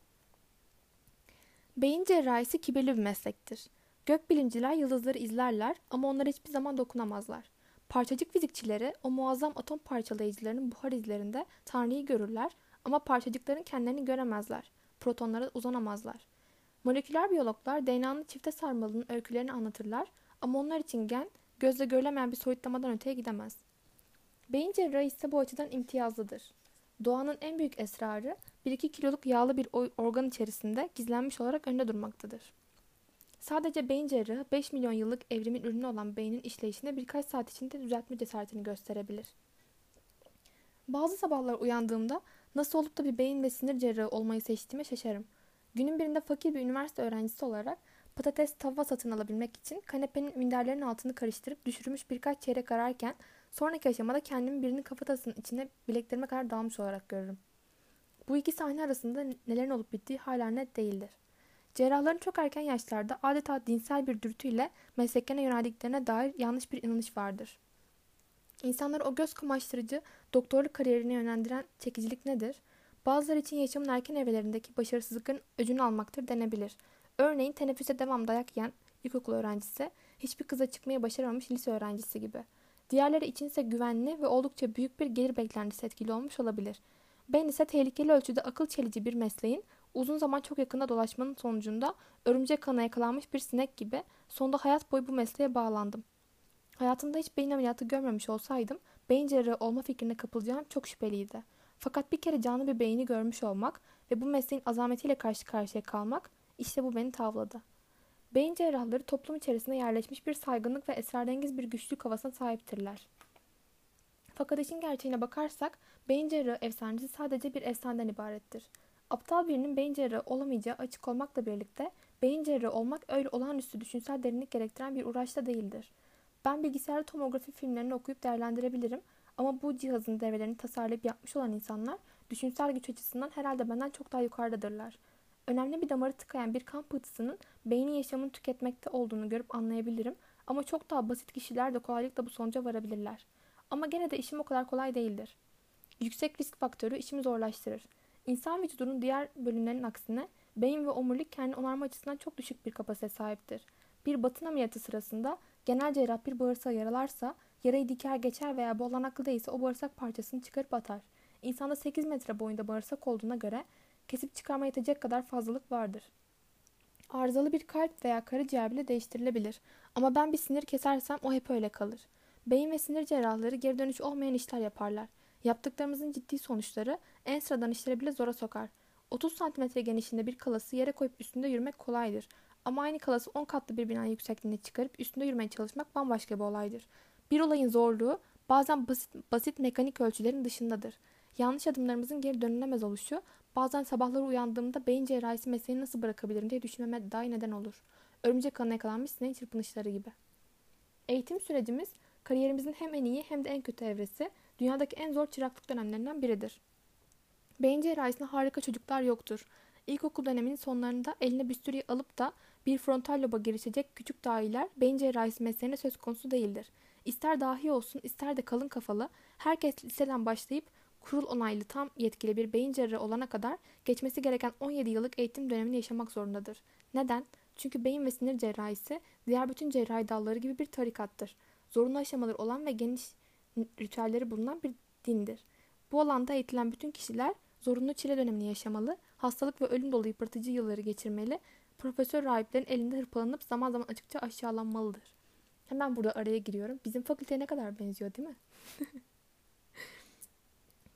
Beyin cerrahisi kibirli bir meslektir. Gökbilimciler yıldızları izlerler ama onlara hiçbir zaman dokunamazlar. Parçacık fizikçileri o muazzam atom parçalayıcılarının buhar izlerinde Tanrı'yı görürler ama parçacıkların kendilerini göremezler. Protonlara uzanamazlar. Moleküler biyologlar D N A'nın çifte sarmalının öykülerini anlatırlar ama onlar için gen gözle görülemeyen bir soyutlamadan öteye gidemez. Beyin cerrahı ise bu açıdan imtiyazlıdır. Doğanın en büyük esrarı bir iki kiloluk yağlı bir organ içerisinde gizlenmiş olarak önde durmaktadır. Sadece beyin cerrahı beş milyon yıllık evrimin ürünü olan beynin işleyişine birkaç saat içinde düzeltme cesaretini gösterebilir. Bazı sabahlar uyandığımda nasıl olup da bir beyin ve sinir cerrahı olmayı seçtiğime şaşarım. Günün birinde fakir bir üniversite öğrencisi olarak patates tava satın alabilmek için kanepenin minderlerin altını karıştırıp düşürmüş birkaç çeyrek ararken sonraki aşamada kendimi birinin kafatasının içine bileklerime kadar dalmış olarak görürüm. Bu iki sahne arasında nelerin olup bittiği hala net değildir. Cerrahların çok erken yaşlarda adeta dinsel bir dürtüyle mesleklerine yöneldiklerine dair yanlış bir inanış vardır. İnsanları o göz kamaştırıcı doktorluk kariyerine yönlendiren çekicilik nedir? Bazıları için yaşamın erken evrelerindeki başarısızlıkların öcünü almaktır denebilir. Örneğin teneffüse devam dayak yiyen ilkokul öğrencisi, hiçbir kıza çıkmaya başaramamış lise öğrencisi gibi. Diğerleri içinse güvenli ve oldukça büyük bir gelir beklentisi etkili olmuş olabilir. Ben ise tehlikeli ölçüde akıl çelici bir mesleğin uzun zaman çok yakında dolaşmanın sonucunda örümcek ağına yakalanmış bir sinek gibi sonunda hayat boyu bu mesleğe bağlandım. Hayatımda hiç beyin ameliyatı görmemiş olsaydım beyin cerrahı olma fikrine kapılacağım çok şüpheliydi. Fakat bir kere canlı bir beyni görmüş olmak ve bu mesleğin azametiyle karşı karşıya kalmak işte bu beni tavladı. Beyin cerrahları toplum içerisinde yerleşmiş bir saygınlık ve esrarengiz bir güçlük havasına sahiptirler. Fakat işin gerçeğine bakarsak beyin cerrahı efsanesi sadece bir efsaneden ibarettir. Aptal birinin beyin cerrahı olamayacağı açık olmakla birlikte beyin cerrahı olmak öyle olağanüstü düşünsel derinlik gerektiren bir uğraş da değildir. Ben bilgisayarlı tomografi filmlerini okuyup değerlendirebilirim ama bu cihazın devrelerini tasarlayıp yapmış olan insanlar düşünsel güç açısından herhalde benden çok daha yukarıdadırlar. Önemli bir damarı tıkayan bir kan pıhtısının beyni yaşamını tüketmekte olduğunu görüp anlayabilirim ama çok daha basit kişiler de kolaylıkla bu sonuca varabilirler. Ama gene de işim o kadar kolay değildir. Yüksek risk faktörü işimi zorlaştırır. İnsan vücudunun diğer bölümlerinin aksine beyin ve omurilik kendini onarma açısından çok düşük bir kapasiteye sahiptir. Bir batın ameliyatı sırasında genel cerrah bir bağırsağı yaralarsa, yarayı diker geçer veya bu olanaklı değilse o bağırsak parçasını çıkarıp atar. İnsanda sekiz metre boyunda bağırsak olduğuna göre kesip çıkarma yetecek kadar fazlalık vardır. Arızalı bir kalp veya karaciğer bile değiştirilebilir ama ben bir sinir kesersem o hep öyle kalır. Beyin ve sinir cerrahları geri dönüş olmayan işler yaparlar. Yaptıklarımızın ciddi sonuçları en sıradan işleri bile zora sokar. otuz santimetre genişliğinde bir kalası yere koyup üstünde yürümek kolaydır. Ama aynı kalası on katlı bir binanın yüksekliğine çıkarıp üstünde yürümeye çalışmak bambaşka bir olaydır. Bir olayın zorluğu bazen basit, basit mekanik ölçülerin dışındadır. Yanlış adımlarımızın geri dönülemez oluşu bazen sabahları uyandığımda beyin cerrahisi mesleğini nasıl bırakabilirim diye düşünmeme dahi neden olur. Örümcek ağına yakalanmış sineğin çırpınışları gibi. Eğitim sürecimiz kariyerimizin hem en iyi hem de en kötü evresi, dünyadaki en zor çıraklık dönemlerinden biridir. Beyin cerrahisinde harika çocuklar yoktur. İlkokul döneminin sonlarında eline büstürüyü alıp da bir frontal loba girişecek küçük dahiler beyin cerrahisi mesleğine söz konusu değildir. İster dahi olsun ister de kalın kafalı, herkes liseden başlayıp kurul onaylı tam yetkili bir beyin cerrahı olana kadar geçmesi gereken on yedi yıllık eğitim dönemini yaşamak zorundadır. Neden? Çünkü beyin ve sinir cerrahisi diğer bütün cerrahi dalları gibi bir tarikattır. Zorunlu aşamaları olan ve geniş ritüelleri bulunan bir dindir. Bu alanda eğitilen bütün kişiler zorunlu çile dönemini yaşamalı, hastalık ve ölüm dolu yıpratıcı yılları geçirmeli, profesör rahiplerin elinde hırpalanıp zaman zaman açıkça aşağılanmalıdır. Hemen burada araya giriyorum. Bizim fakülteye ne kadar benziyor değil mi?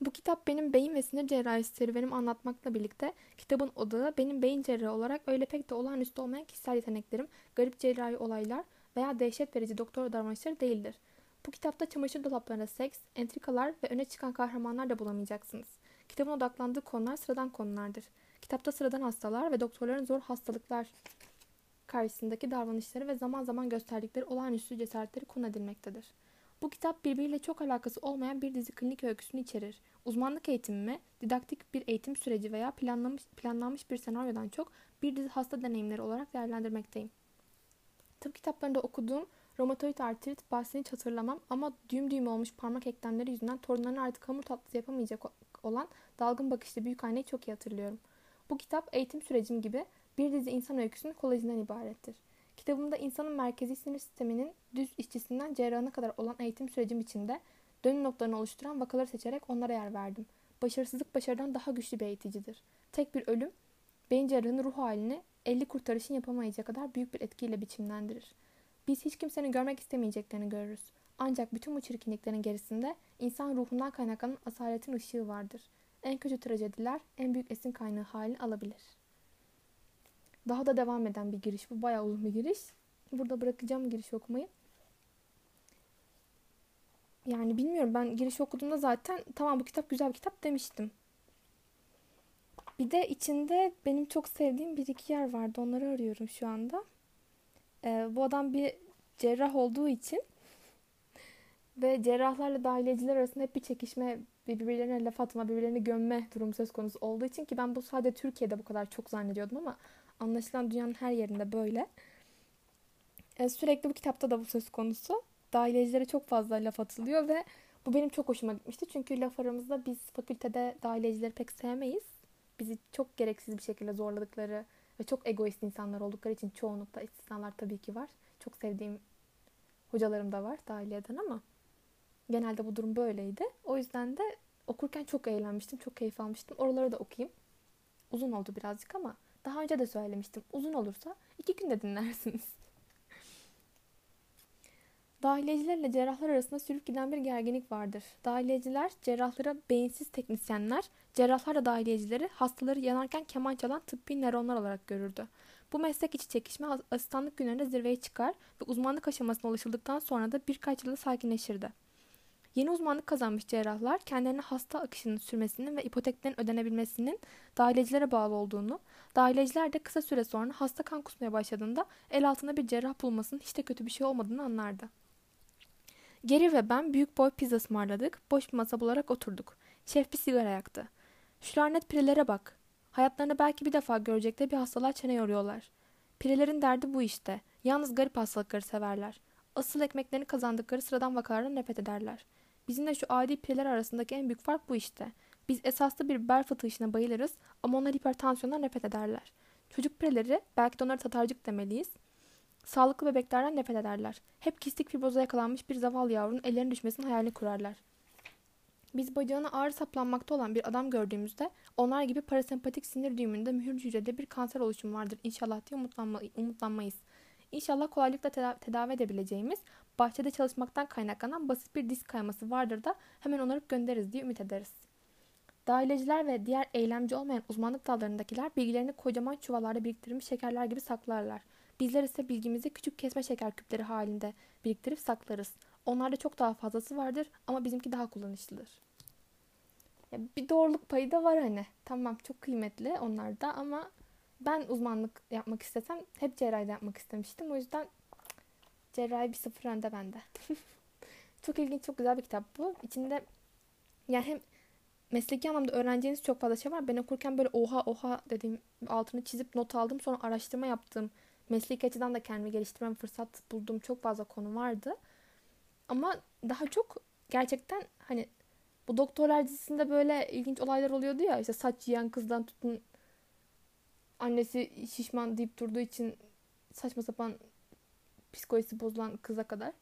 Bu kitap benim beyin ve sinir cerrahisi serüvenimi anlatmakla birlikte kitabın odağı benim beyin cerrahı olarak öyle pek de olağanüstü olmayan kişisel yeteneklerim, garip cerrahi olaylar veya dehşet verici doktor davranışları değildir. Bu kitapta çamaşır dolaplarında seks, entrikalar ve öne çıkan kahramanlar da bulamayacaksınız. Kitabın odaklandığı konular sıradan konulardır. Kitapta sıradan hastalar ve doktorların zor hastalıklar karşısındaki davranışları ve zaman zaman gösterdikleri olağanüstü cesaretleri konu edilmektedir. Bu kitap birbiriyle çok alakası olmayan bir dizi klinik öyküsünü içerir. Uzmanlık eğitimimi, didaktik bir eğitim süreci veya planlanmış, planlanmış bir senaryodan çok bir dizi hasta deneyimleri olarak değerlendirmekteyim. Tıp kitaplarında okuduğum romatoid artrit bahsini hiç hatırlamam ama düğüm düğüm olmuş parmak eklemleri yüzünden torunlarını artık hamur tatlısı yapamayacak olan dalgın bakışlı büyükanneyi çok iyi hatırlıyorum. Bu kitap eğitim sürecim gibi bir dizi insan öyküsünün kolajinden ibarettir. Kitabımda insanın merkezi sinir sisteminin düz işçisinden cerrahına kadar olan eğitim sürecim içinde dönüm noktalarını oluşturan vakaları seçerek onlara yer verdim. Başarısızlık başarıdan daha güçlü bir eğiticidir. Tek bir ölüm, beyin cerrahının ruh halini elli kurtarışın yapamayacağı kadar büyük bir etkiyle biçimlendirir. Biz hiç kimsenin görmek istemeyeceklerini görürüz. Ancak bütün bu çirkinliklerin gerisinde insan ruhundan kaynaklanan asaletin ışığı vardır. En kötü trajediler en büyük esin kaynağı halini alabilir. Daha da devam eden bir giriş. Bu bayağı uzun bir giriş. Burada bırakacağım giriş okumayı. Yani bilmiyorum, ben giriş okuduğumda zaten tamam bu kitap güzel bir kitap demiştim. Bir de içinde benim çok sevdiğim bir iki yer vardı. Onları arıyorum şu anda. Ee, bu adam bir cerrah olduğu için ve cerrahlarla dahiliyeciler arasında hep bir çekişme, birbirlerine laf atma, birbirlerini gömme durumu söz konusu olduğu için ki ben bu sadece Türkiye'de bu kadar çok zannediyordum ama anlaşılan dünyanın her yerinde böyle. Ee, sürekli bu kitapta da bu söz konusu. Dahiliyecilere çok fazla laf atılıyor ve bu benim çok hoşuma gitmişti. Çünkü laf aramızda biz fakültede dahiliyecileri pek sevmeyiz. Bizi çok gereksiz bir şekilde zorladıkları ve çok egoist insanlar oldukları için çoğunlukla istisnalar tabii ki var. Çok sevdiğim hocalarım da var dahiliyeden ama Genelde bu durum böyleydi. O yüzden de okurken çok eğlenmiştim, çok keyif almıştım. Oraları da okuyayım. Uzun oldu birazcık ama daha önce de söylemiştim. Uzun olursa iki günde dinlersiniz. Dahiliyecilerle cerrahlar arasında sürüp giden bir gerginlik vardır. Dahiliyeciler cerrahlara beyinsiz teknisyenler, cerrahlar da dahiliyecileri hastaları yanarken keman çalan tıbbi nöronlar olarak görürdü. Bu meslek içi çekişme asistanlık günlerinde zirveye çıkar ve uzmanlık aşamasına ulaşıldıktan sonra da birkaç yılda sakinleşirdi. Yeni uzmanlık kazanmış cerrahlar kendilerine hasta akışının sürmesinin ve ipoteklerin ödenebilmesinin dahiliyecilere bağlı olduğunu, dahiliyeciler de kısa süre sonra hasta kan kusmaya başladığında el altında bir cerrah bulmasının hiç de kötü bir şey olmadığını anlardı. Geri ve ben büyük boy pizza ısmarladık, boş bir masa bularak oturduk. Şef bir sigara yaktı. Şu lanet pirelere bak. Hayatlarını belki bir defa görecekleri bir hastalığa çene yoruyorlar. Pirelerin derdi bu işte. Yalnız garip hastalıkları severler. Asıl ekmeklerini kazandıkları sıradan vakalardan nefret ederler. Bizimle şu adi pireler arasındaki en büyük fark bu işte. Biz esaslı bir bel fıtığı işine bayılırız ama onlar hipertansiyondan nefret ederler. Çocuk pireleri, belki de onlara tatarcık demeliyiz, sağlıklı bebeklerden nefret ederler. Hep kistik fibroza yakalanmış bir zavallı yavrunun ellerine düşmesinin hayalini kurarlar. Biz bacağına ağrı saplanmakta olan bir adam gördüğümüzde onlar gibi parasempatik sinir düğümünde mühür hücrede bir kanser oluşumu vardır inşallah diye umutlanma, umutlanmayız. İnşallah kolaylıkla teda- tedavi edebileceğimiz, bahçede çalışmaktan kaynaklanan basit bir disk kayması vardır da hemen onarıp göndeririz diye ümit ederiz. Dahiliyeciler ve diğer eylemci olmayan uzmanlık dallarındakiler bilgilerini kocaman çuvallarda biriktirilmiş şekerler gibi saklarlar. Bizler ise bilgimizi küçük kesme şeker küpleri halinde biriktirip saklarız. Onlarda çok daha fazlası vardır ama bizimki daha kullanışlıdır. Ya bir doğruluk payı da var hani. Tamam, çok kıymetli onlarda ama ben uzmanlık yapmak istesem hep cerrahide yapmak istemiştim. O yüzden cerrahi bir sıfır önde bende. Çok ilginç, çok güzel bir kitap bu. İçinde yani hem mesleki anlamda öğreneceğiniz çok fazla şey var. Ben okurken böyle oha oha dediğim, altını çizip not aldım. Sonra araştırma yaptım. Mesleki açıdan da kendimi geliştirmem fırsat bulduğum çok fazla konu vardı. Ama daha çok gerçekten hani bu doktorlar dizisinde böyle ilginç olaylar oluyordu ya. İşte saç yiyen kızdan tutun, annesi şişman deyip durduğu için saçma sapan psikolojisi bozulan kıza kadar.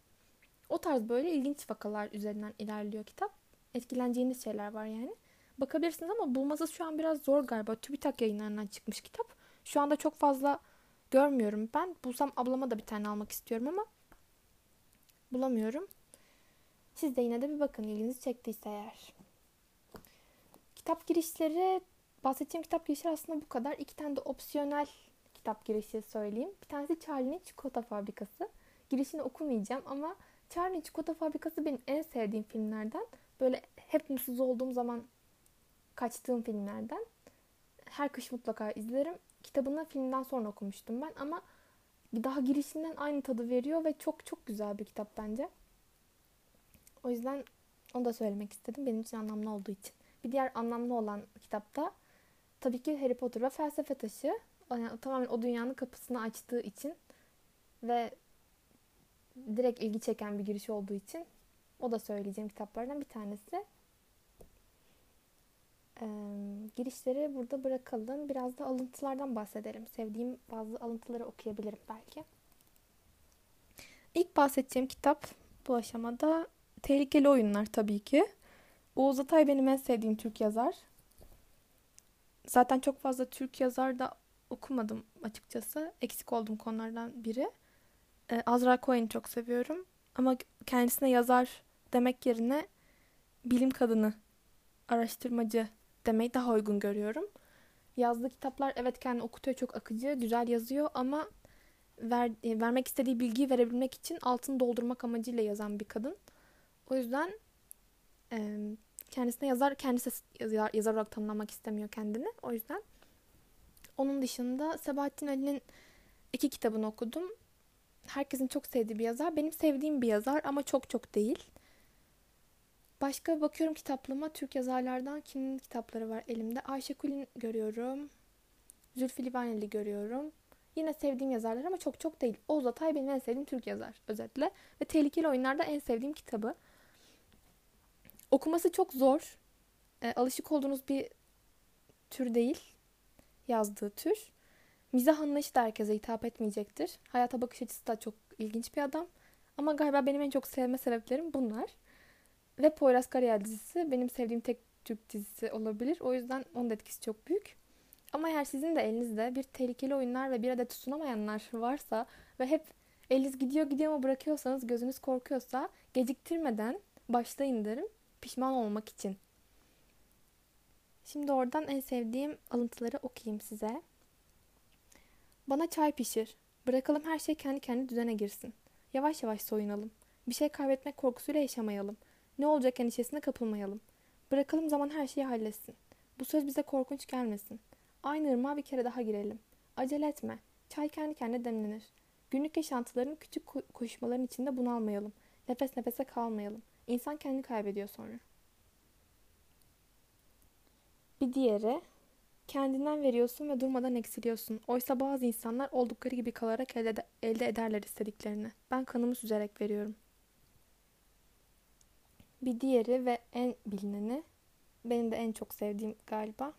O tarz böyle ilginç vakalar üzerinden ilerliyor kitap. Etkileneceğiniz şeyler var yani. Bakabilirsiniz ama bulması şu an biraz zor galiba. TÜBİTAK yayınlarından çıkmış kitap. Şu anda çok fazla görmüyorum ben. Bulsam ablama da bir tane almak istiyorum ama bulamıyorum. Siz de yine de bir bakın ilginizi çektiyse eğer. Kitap girişleri, bahsedeceğim kitap girişleri aslında bu kadar. İki tane de opsiyonel kitap girişi söyleyeyim. Bir tanesi Charlie'nin Çikolata Fabrikası. Girişini okumayacağım ama Charlie'nin Çikolata Fabrikası benim en sevdiğim filmlerden. Böyle hep mutsuz olduğum zaman kaçtığım filmlerden. Her kış mutlaka izlerim. Kitabını filmden sonra okumuştum ben ama bir daha girişinden aynı tadı veriyor ve çok çok güzel bir kitap bence. O yüzden onu da söylemek istedim benim için anlamlı olduğu için. Bir diğer anlamlı olan kitapta tabii ki Harry Potter ve Felsefe Taşı. Yani tamamen o dünyanın kapısını açtığı için ve direkt ilgi çeken bir giriş olduğu için o da söyleyeceğim kitaplardan bir tanesi. Ee, girişleri burada bırakalım. Biraz da alıntılardan bahsedelim. Sevdiğim bazı alıntıları okuyabilirim belki. İlk bahsedeceğim kitap bu aşamada Tehlikeli Oyunlar tabii ki. Oğuz Atay benim en sevdiğim Türk yazar. Zaten çok fazla Türk yazar da okumadım açıkçası. Eksik olduğum konulardan biri. Ee, Azra Cohen'i çok seviyorum. Ama kendisine yazar demek yerine bilim kadını, araştırmacı demeyi daha uygun görüyorum. Yazdığı kitaplar evet kendini okutuyor, çok akıcı, güzel yazıyor ama ver, vermek istediği bilgiyi verebilmek için altını doldurmak amacıyla yazan bir kadın. O yüzden e, kendisine yazar, kendisi yazar, yazar olarak tanımlamak istemiyor kendini. O yüzden onun dışında Sabahattin Ali'nin iki kitabını okudum. Herkesin çok sevdiği bir yazar. Benim sevdiğim bir yazar ama çok çok değil. Başka bakıyorum kitaplığıma. Türk yazarlardan kimin kitapları var elimde? Ayşe Kulin görüyorum. Zülfü Livaneli görüyorum. Yine sevdiğim yazarlar ama çok çok değil. Oğuz Atay benim en sevdiğim Türk yazar özetle. Ve Tehlikeli Oyunlar'da en sevdiğim kitabı. Okuması çok zor. E, alışık olduğunuz bir tür değil. Yazdığı tür. Mizah anlayışı da herkese hitap etmeyecektir. Hayata bakış açısı da çok ilginç bir adam. Ama galiba benim en çok sevme sebeplerim bunlar. Ve Poyraz Karayel dizisi benim sevdiğim tek Türk dizisi olabilir. O yüzden onun da etkisi çok büyük. Ama eğer sizin de elinizde bir tehlikeli oyunlar ve bir adet tutunamayanlar varsa ve hep eliniz gidiyor gidiyor ama bırakıyorsanız, gözünüz korkuyorsa geciktirmeden başlayın derim, pişman olmak için. Şimdi oradan en sevdiğim alıntıları okuyayım size. Bana çay pişir. Bırakalım her şey kendi kendine düzene girsin. Yavaş yavaş soyunalım. Bir şey kaybetmek korkusuyla yaşamayalım. Ne olacak endişesine kapılmayalım. Bırakalım zaman her şeyi halletsin. Bu söz bize korkunç gelmesin. Aynı ırmağa bir kere daha girelim. Acele etme. Çay kendi kendine demlenir. Günlük yaşantıların küçük koşmaların içinde bunalmayalım. Nefes nefese kalmayalım. İnsan kendini kaybediyor sonra. Bir diğeri, kendinden veriyorsun ve durmadan eksiliyorsun. Oysa bazı insanlar oldukları gibi kalarak elde, elde ederler istediklerini. Ben kanımı süzerek veriyorum. Bir diğeri ve en bilineni, benim de en çok sevdiğim galiba.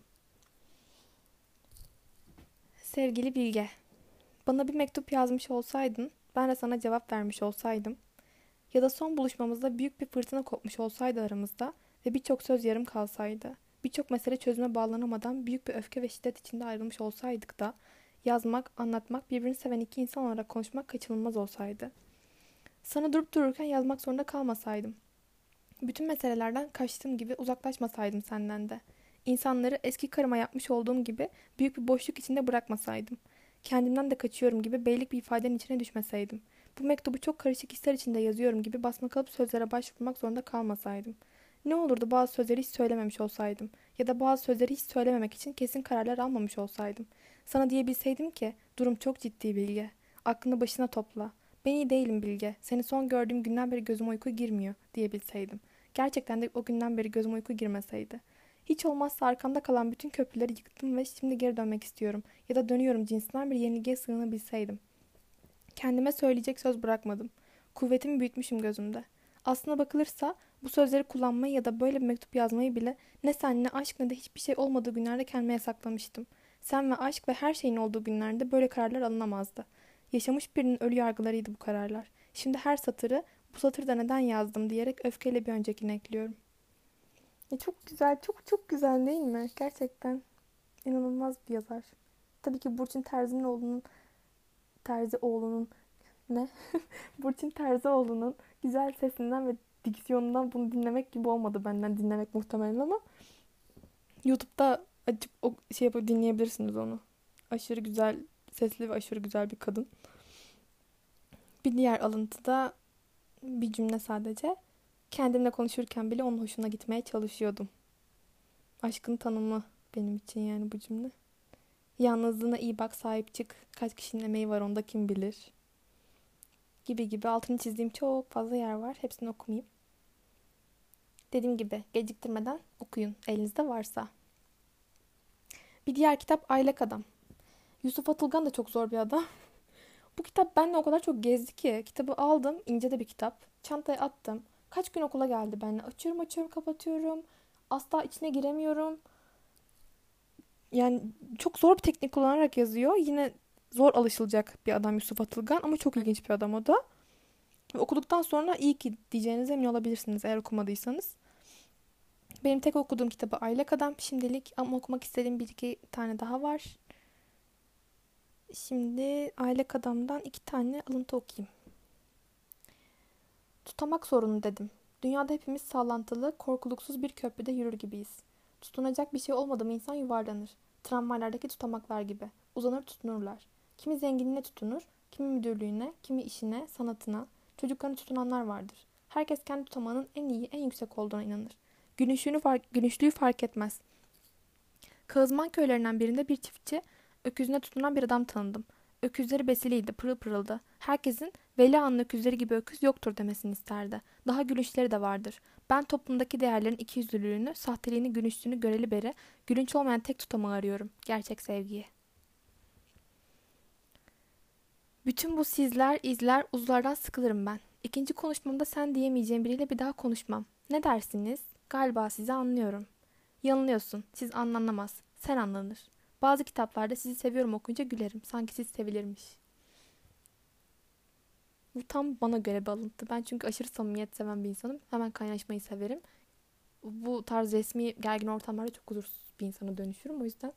Sevgili Bilge, bana bir mektup yazmış olsaydın, ben de sana cevap vermiş olsaydım ya da son buluşmamızda büyük bir fırtına kopmuş olsaydı aramızda ve birçok söz yarım kalsaydı, birçok mesele çözüme bağlanamadan büyük bir öfke ve şiddet içinde ayrılmış olsaydık da yazmak, anlatmak, birbirini seven iki insan olarak konuşmak kaçınılmaz olsaydı. Sana durup dururken yazmak zorunda kalmasaydım. Bütün meselelerden kaçtığım gibi uzaklaşmasaydım senden de. İnsanları eski karıma yapmış olduğum gibi büyük bir boşluk içinde bırakmasaydım. Kendimden de kaçıyorum gibi beylik bir ifadenin içine düşmeseydim. Bu mektubu çok karışık hisler içinde yazıyorum gibi basmakalıp sözlere başvurmak zorunda kalmasaydım. Ne olurdu bazı sözleri hiç söylememiş olsaydım ya da bazı sözleri hiç söylememek için kesin kararlar almamış olsaydım. Sana diyebilseydim ki durum çok ciddi Bilge. Aklını başına topla. Ben iyi değilim Bilge. Seni son gördüğüm günden beri gözüme uyku girmiyor diyebilseydim. Gerçekten de o günden beri gözüme uyku girmeseydi. Hiç olmazsa arkamda kalan bütün köprüleri yıktım ve şimdi geri dönmek istiyorum ya da dönüyorum cinsinden bir yenilgiye sığınabilseydim. Kendime söyleyecek söz bırakmadım. Kuvvetimi büyütmüşüm gözümde. Aslına bakılırsa bu sözleri kullanmayı ya da böyle bir mektup yazmayı bile ne sen ne aşk ne de hiçbir şey olmadığı günlerde kendime yasaklamıştım. Sen ve aşk ve her şeyin olduğu günlerde böyle kararlar alınamazdı. Yaşamış birinin ölü yargılarıydı bu kararlar. Şimdi her satırı bu satırda neden yazdım diyerek öfkeyle bir öncekini ekliyorum. E çok güzel, çok çok güzel değil mi? Gerçekten inanılmaz bir yazar. Tabii ki Burçin Terzioğlu'nun Terzioğlu'nun ne? Burçin Terzioğlu'nun güzel sesinden ve diksiyonundan bunu dinlemek gibi olmadı benden dinlemek muhtemelen ama YouTube'da açıp o şey yapıp dinleyebilirsiniz onu. Aşırı güzel sesli ve aşırı güzel bir kadın. Bir diğer alıntıda bir cümle sadece. Kendimle konuşurken bile onun hoşuna gitmeye çalışıyordum. Aşkın tanımı benim için yani bu cümle. Yalnızlığına iyi bak, sahip çık. Kaç kişinin emeği var onda kim bilir. Gibi gibi altını çizdiğim çok fazla yer var. Hepsini okumayayım. Dediğim gibi geciktirmeden okuyun elinizde varsa. Bir diğer kitap Aylak Adam. Yusuf Atılgan da çok zor bir adam. Bu kitap benimle o kadar çok gezdi ki kitabı aldım. İnce de bir kitap. Çantaya attım. Kaç gün okula geldi benimle. Açıyorum açıyorum kapatıyorum. Asla içine giremiyorum. Yani çok zor bir teknik kullanarak yazıyor. Yine zor alışılacak bir adam Yusuf Atılgan ama çok ilginç bir adam o da. Ve okuduktan sonra iyi ki diyeceğinize emin olabilirsiniz eğer okumadıysanız. Benim tek okuduğum kitabı Aylak Adam şimdilik ama okumak istediğim bir iki tane daha var. Şimdi Aylak Adam'dan iki tane alıntı okuyayım. Tutamak sorunu dedim. Dünyada hepimiz sallantılı, korkuluksuz bir köprüde yürür gibiyiz. Tutunacak bir şey olmadı mı insan yuvarlanır. Tramvaylardaki tutamaklar gibi. Uzanır tutunurlar. Kimi zenginliğine tutunur, kimi müdürlüğüne, kimi işine, sanatına, çocuklarına tutunanlar vardır. Herkes kendi tutamanın en iyi, en yüksek olduğuna inanır. Gülüşlüğünü fark, gülüşlüğü fark etmez. Kağızman köylerinden birinde bir çiftçi, öküzüne tutunan bir adam tanıdım. Öküzleri besiliydi, pırıl pırıldı. Herkesin Veli Ağa'nın öküzleri gibi öküz yoktur demesini isterdi. Daha gülünçleri de vardır. Ben toplumdaki değerlerin ikiyüzlülüğünü, sahteliğini, gülünçlüğünü göreli beri gülünç olmayan tek tutamağı arıyorum. Gerçek sevgiyi. Bütün bu sizler, izler, uzlardan sıkılırım ben. İkinci konuşmamda sen diyemeyeceğim biriyle bir daha konuşmam. Ne dersiniz? Galiba sizi anlıyorum. Yanılıyorsun. Siz anlanamaz. Sen anlanır. Bazı kitaplarda sizi seviyorum okuyunca gülerim. Sanki siz sevilirmiş. Bu tam bana göre bir alıntı. Ben çünkü aşırı samimiyet seven bir insanım. Hemen kaynaşmayı severim. Bu tarz resmi gergin ortamlarda çok huzursuz bir insana dönüşürüm. O yüzden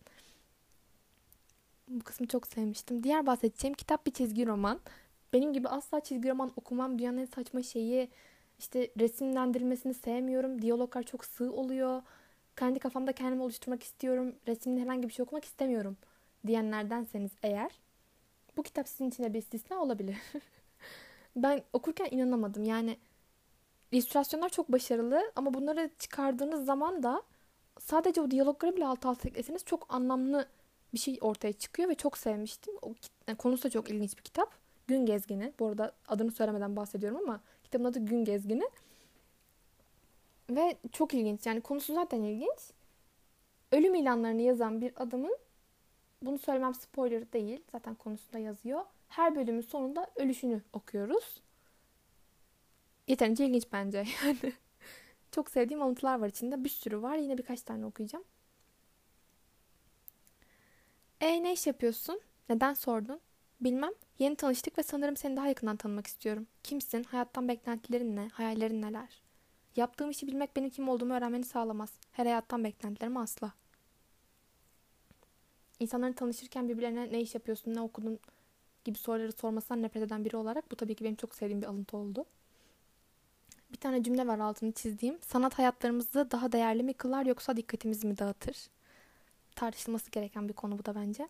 bu kısmı çok sevmiştim. Diğer bahsedeceğim kitap bir çizgi roman. Benim gibi asla çizgi roman okumam. Dünyanın en saçma şeyi. İşte resimlendirilmesini sevmiyorum. Diyaloglar çok sığ oluyor. Kendi kafamda kendimi oluşturmak istiyorum. Resimli herhangi bir şey okumak istemiyorum diyenlerdenseniz eğer, bu kitap sizin için de bir istisna olabilir. Ben okurken inanamadım. Yani illüstrasyonlar çok başarılı ama bunları çıkardığınız zaman da sadece o diyalogları bile alt alta ekleseniz çok anlamlı bir şey ortaya çıkıyor ve çok sevmiştim. O, yani konusu da çok ilginç bir kitap. Gün Gezgini. Bu arada adını söylemeden bahsediyorum ama kitabın adı Gün Gezgini. Ve çok ilginç. Yani konusu zaten ilginç. Ölüm ilanlarını yazan bir adamın, bunu söylemem spoiler değil, zaten konusunda yazıyor, her bölümün sonunda ölüşünü okuyoruz. Yeterince ilginç bence yani. Çok sevdiğim alıntılar var içinde. Bir sürü var. Yine birkaç tane okuyacağım. E ne iş yapıyorsun? Neden sordun? Bilmem. Yeni tanıştık ve sanırım seni daha yakından tanımak istiyorum. Kimsin? Hayattan beklentilerin ne? Hayallerin neler? Yaptığım işi bilmek benim kim olduğumu öğrenmeni sağlamaz. Her hayattan beklentilerim asla. İnsanların tanışırken birbirlerine ne iş yapıyorsun, ne okudun gibi soruları sormasından nefret eden biri olarak bu tabii ki benim çok sevdiğim bir alıntı oldu. Bir tane cümle var altını çizdiğim. Sanat hayatlarımızı daha değerli mi kılar yoksa dikkatimizi mi dağıtır? Tartışılması gereken bir konu bu da bence.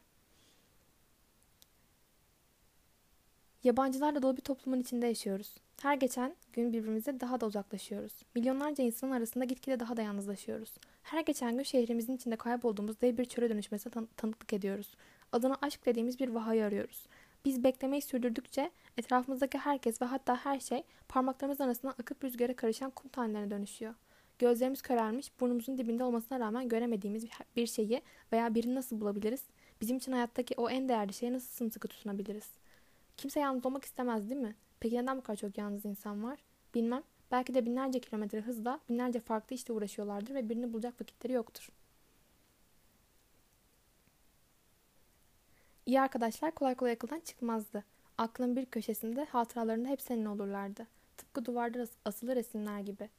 Yabancılarla dolu bir toplumun içinde yaşıyoruz. Her geçen gün birbirimize daha da uzaklaşıyoruz. Milyonlarca insanın arasında gitgide daha da yalnızlaşıyoruz. Her geçen gün şehrimizin içinde kaybolduğumuz dev bir çöle dönüşmesine tan- tanıklık ediyoruz. Adına aşk dediğimiz bir vahayı arıyoruz. Biz beklemeyi sürdürdükçe etrafımızdaki herkes ve hatta her şey parmaklarımızın arasından akıp rüzgara karışan kum tanelerine dönüşüyor. Gözlerimiz körelmiş, burnumuzun dibinde olmasına rağmen göremediğimiz bir şeyi veya birini nasıl bulabiliriz? Bizim için hayattaki o en değerli şeye nasıl sımsıkı tutunabiliriz? Kimse yalnız olmak istemez değil mi? Peki neden bu kadar çok yalnız insan var? Bilmem. Belki de binlerce kilometre hızla binlerce farklı işle uğraşıyorlardır ve birini bulacak vakitleri yoktur. İyi arkadaşlar kolay kolay akıldan çıkmazdı. Aklın bir köşesinde, hatıralarında hep seninle olurlardı. Tıpkı duvarda asılı resimler gibi.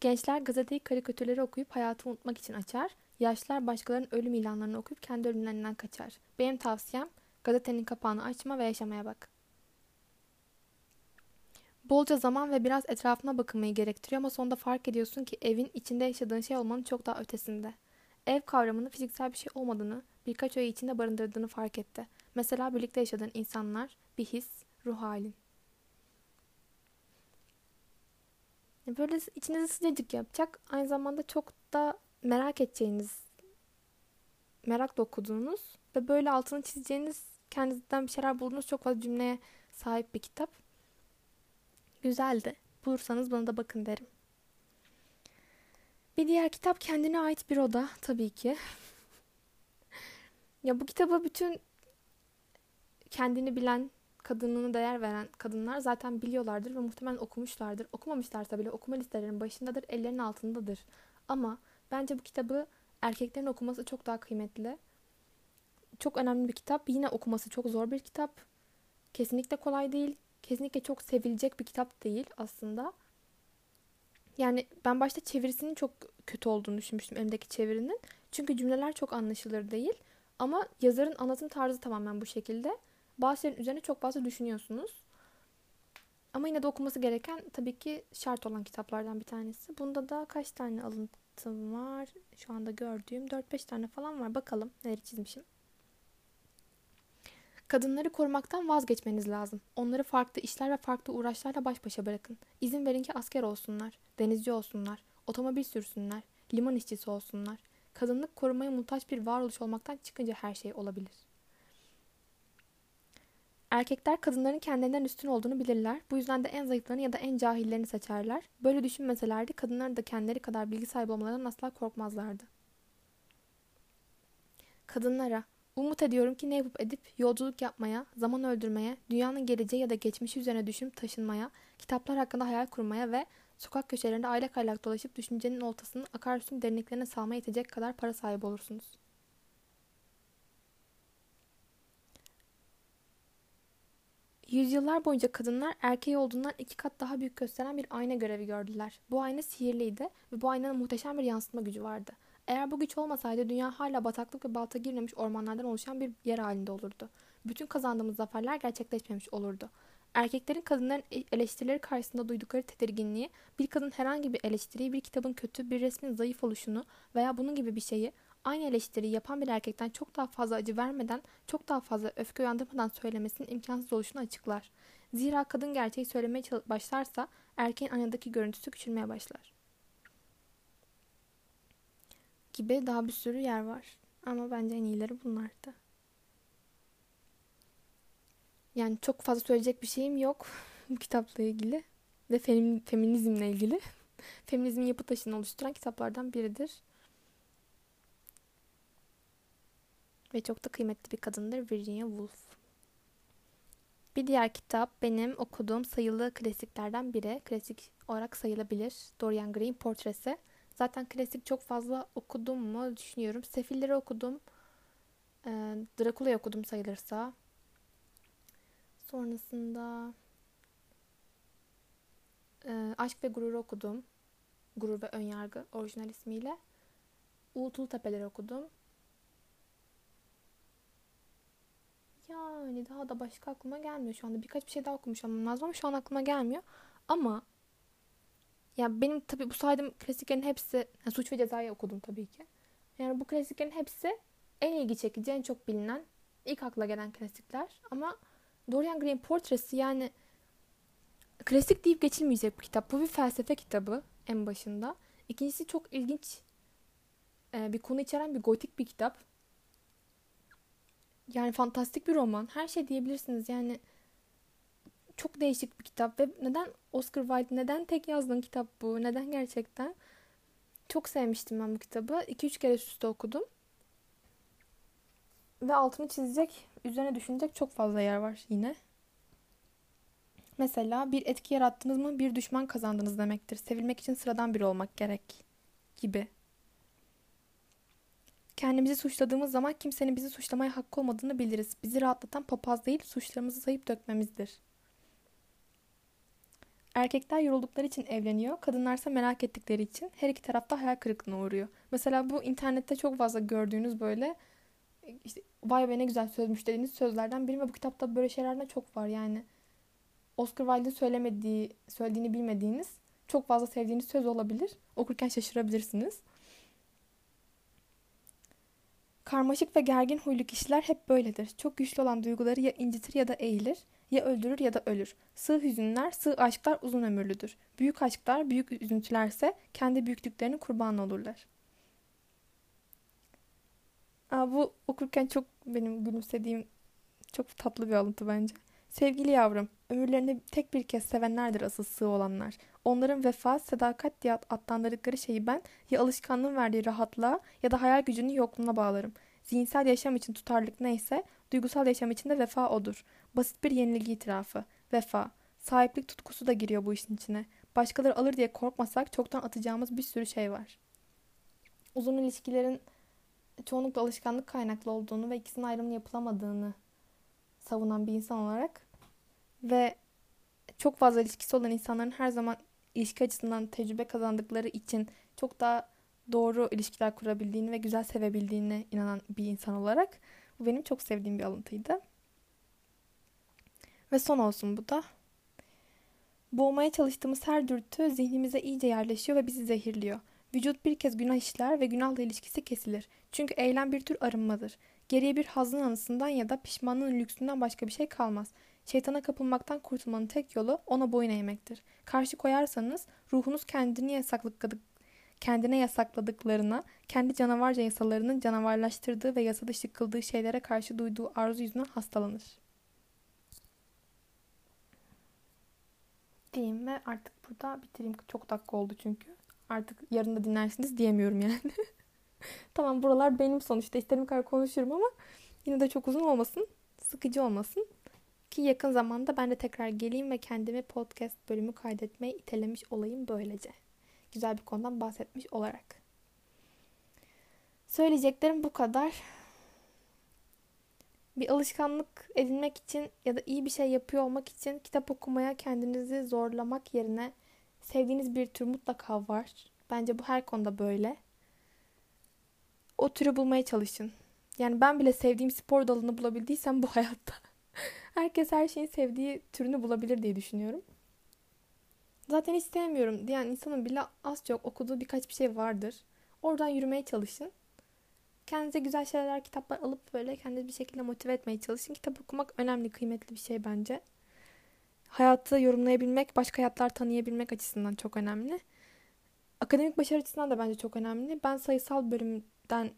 Gençler gazeteyi karikatürleri okuyup hayatı unutmak için açar. Yaşlılar başkalarının ölüm ilanlarını okuyup kendi ölümlerinden kaçar. Benim tavsiyem gazetenin kapağını açma ve yaşamaya bak. Bolca zaman ve biraz etrafına bakılmayı gerektiriyor ama sonunda fark ediyorsun ki evin içinde yaşadığın şey olmanın çok daha ötesinde. Ev kavramının fiziksel bir şey olmadığını, birkaç öğe içinde barındırdığını fark etti. Mesela birlikte yaşadığın insanlar, bir his, ruh halin. Böyle içinizi sıcacık yapacak, aynı zamanda çok da merak edeceğiniz, merakla okuduğunuz ve böyle altını çizeceğiniz, kendinizden bir şeyler bulduğunuz çok fazla cümleye sahip bir kitap. Güzeldi. Bulursanız bana da bakın derim. Bir diğer kitap kendine ait bir oda tabii ki. Ya bu kitaba bütün kendini bilen, kadınlığına değer veren kadınlar zaten biliyorlardır ve muhtemelen okumuşlardır. Okumamışlarsa bile okuma listelerinin başındadır, ellerinin altındadır. Ama bence bu kitabı erkeklerin okuması çok daha kıymetli. Çok önemli bir kitap. Yine okuması çok zor bir kitap. Kesinlikle kolay değil. Kesinlikle çok sevilecek bir kitap değil aslında. Yani ben başta çevirisinin çok kötü olduğunu düşünmüştüm, elimdeki çevirinin. Çünkü cümleler çok anlaşılır değil. Ama yazarın anlatım tarzı tamamen bu şekilde. Bazı şeylerin üzerine çok fazla düşünüyorsunuz. Ama yine de okuması gereken, tabii ki şart olan kitaplardan bir tanesi. Bunda da kaç tane alıntım var? Şu anda gördüğüm dört beş tane falan var. Bakalım neleri çizmişim. Kadınları korumaktan vazgeçmeniz lazım. Onları farklı işler ve farklı uğraşlarla baş başa bırakın. İzin verin ki asker olsunlar, denizci olsunlar, otomobil sürsünler, liman işçisi olsunlar. Kadınlık korumaya muhtaç bir varoluş olmaktan çıkınca her şey olabilir. Erkekler kadınların kendilerinden üstün olduğunu bilirler. Bu yüzden de en zayıflarını ya da en cahillerini seçerler. Böyle düşünmeselerdi kadınlar da kendileri kadar bilgi sahibi olmalarından asla korkmazlardı. Kadınlara, umut ediyorum ki ne yapıp edip yolculuk yapmaya, zaman öldürmeye, dünyanın geleceği ya da geçmişi üzerine düşünüp taşınmaya, kitaplar hakkında hayal kurmaya ve sokak köşelerinde aylak aylak dolaşıp düşüncenin oltasını akarsuyun derinliklerine salmaya yetecek kadar para sahibi olursunuz. Yüzyıllar boyunca kadınlar erkeği olduğundan iki kat daha büyük gösteren bir ayna görevi gördüler. Bu ayna sihirliydi ve bu aynanın muhteşem bir yansıtma gücü vardı. Eğer bu güç olmasaydı dünya hala bataklık ve balta girmemiş ormanlardan oluşan bir yer halinde olurdu. Bütün kazandığımız zaferler gerçekleşmemiş olurdu. Erkeklerin kadınların eleştirileri karşısında duydukları tedirginliği, bir kadın herhangi bir eleştiriyi, bir kitabın kötü, bir resmin zayıf oluşunu veya bunun gibi bir şeyi aynı eleştiriyi yapan bir erkekten çok daha fazla acı vermeden, çok daha fazla öfke uyandırmadan söylemesinin imkansız oluşunu açıklar. Zira kadın gerçeği söylemeye başlarsa erkeğin aynadaki görüntüsü küçülmeye başlar. Gibi daha bir sürü yer var. Ama bence en iyileri bunlardı. Yani çok fazla söyleyecek bir şeyim yok bu kitapla ilgili ve fem- feminizmle ilgili. Feminizmin yapı taşını oluşturan kitaplardan biridir. Ve çok da kıymetli bir kadındır Virginia Woolf. Bir diğer kitap benim okuduğum sayılı klasiklerden biri. Klasik olarak sayılabilir. Dorian Gray'in Portresi. Zaten klasik çok fazla okudum mu düşünüyorum. Sefilleri okudum. E, Drakula'yı okudum sayılırsa. Sonrasında e, Aşk ve Gurur'u okudum. Gurur ve Önyargı orijinal ismiyle. Uğultulu Tepeleri okudum. Yani daha da başka aklıma gelmiyor şu anda. Birkaç bir şey daha okumuş olmam lazım ama şu an aklıma gelmiyor. Ama ya benim tabii bu saydığım klasiklerin hepsi, yani Suç ve Ceza'yı okudum tabii ki. Yani bu klasiklerin hepsi en ilgi çekici, en çok bilinen, ilk akla gelen klasikler. Ama Dorian Gray'in Portresi yani klasik deyip geçilmeyecek bir kitap. Bu bir felsefe kitabı en başında. İkincisi çok ilginç bir konu içeren bir gotik bir kitap. Yani fantastik bir roman. Her şey diyebilirsiniz yani. Çok değişik bir kitap ve neden Oscar Wilde, neden tek yazdığın kitap bu? Neden gerçekten? Çok sevmiştim ben bu kitabı. iki üç kere üst üste okudum. Ve altını çizecek, üzerine düşünecek çok fazla yer var yine. Mesela bir etki yarattınız mı bir düşman kazandınız demektir. Sevilmek için sıradan biri olmak gerek gibi. Kendimizi suçladığımız zaman kimsenin bizi suçlamaya hakkı olmadığını biliriz. Bizi rahatlatan papaz değil, suçlarımızı sayıp dökmemizdir. Erkekler yoruldukları için evleniyor, kadınlarsa merak ettikleri için her iki tarafta hayal kırıklığına uğruyor. Mesela bu internette çok fazla gördüğünüz böyle işte vay be ne güzel sözmüş dediğiniz sözlerden biri ve bu kitapta böyle şeylerden çok var yani. Oscar Wilde'in söylemediği, söylediğini bilmediğiniz, çok fazla sevdiğiniz söz olabilir. Okurken şaşırabilirsiniz. Karmaşık ve gergin huylu kişiler hep böyledir. Çok güçlü olan duyguları ya incitir ya da eğilir, ya öldürür ya da ölür. Sığ hüzünler, sığ aşklar uzun ömürlüdür. Büyük aşklar, büyük üzüntülerse kendi büyüklüklerinin kurbanı olurlar. Aa, bu okurken çok benim gülümsediğim çok tatlı bir alıntı bence. Sevgili yavrum, ömürlerini tek bir kez sevenlerdir asıl sığ olanlar. Onların vefa, sadakat diye adlandırdıkları şeyi ben ya alışkanlığın verdiği rahatlığa ya da hayal gücünün yokluğuna bağlarım. Zihinsel yaşam için tutarlılık neyse, duygusal yaşam için de vefa odur. Basit bir yenilgi itirafı, vefa, sahiplik tutkusu da giriyor bu işin içine. Başkaları alır diye korkmasak çoktan atacağımız bir sürü şey var. Uzun ilişkilerin çoğunlukla alışkanlık kaynaklı olduğunu ve ikisinin ayrımını yapılamadığını savunan bir insan olarak ve çok fazla ilişkisi olan insanların her zaman ilişki açısından tecrübe kazandıkları için çok daha doğru ilişkiler kurabildiğini ve güzel sevebildiğine inanan bir insan olarak bu benim çok sevdiğim bir alıntıydı. Ve son olsun bu da. Boğmaya çalıştığımız her dürtü zihnimize iyice yerleşiyor ve bizi zehirliyor. Vücut bir kez günah işler ve günahla ilişkisi kesilir. Çünkü eylem bir tür arınmadır. Geriye bir hazın anısından ya da pişmanlığın lüksünden başka bir şey kalmaz. Şeytana kapılmaktan kurtulmanın tek yolu ona boyun eğmektir. Karşı koyarsanız ruhunuz kendini yasakladık, kendine yasakladıklarına, kendi canavarca yasalarının canavarlaştırdığı ve yasa dışı kıldığı şeylere karşı duyduğu arzu yüzünden hastalanır. Diyeyim ve artık burada bitireyim. Çok dakika oldu çünkü. Artık yarın da dinlersiniz diyemiyorum yani. Tamam buralar benim sonuçta. İstediğim kadar konuşurum ama yine de çok uzun olmasın. Sıkıcı olmasın. Ki yakın zamanda ben de tekrar geleyim ve kendimi podcast bölümü kaydetmeye itelemiş olayım böylece. Güzel bir konudan bahsetmiş olarak. Söyleyeceklerim bu kadar. Bir alışkanlık edinmek için ya da iyi bir şey yapıyor olmak için kitap okumaya kendinizi zorlamak yerine sevdiğiniz bir tür mutlaka var. Bence bu her konuda böyle. O türü bulmaya çalışın. Yani ben bile sevdiğim spor dalını bulabildiysem bu hayatta herkes her şeyin sevdiği türünü bulabilir diye düşünüyorum. Zaten hiç sevmiyorum diyen insanın bile az çok okuduğu birkaç bir şey vardır. Oradan yürümeye çalışın. Kendinize güzel şeyler, kitaplar alıp böyle kendinizi bir şekilde motive etmeye çalışın. Kitap okumak önemli, kıymetli bir şey bence. Hayatı yorumlayabilmek, başka hayatlar tanıyabilmek açısından çok önemli. Akademik başarı açısından da bence çok önemli. Ben sayısal bölümden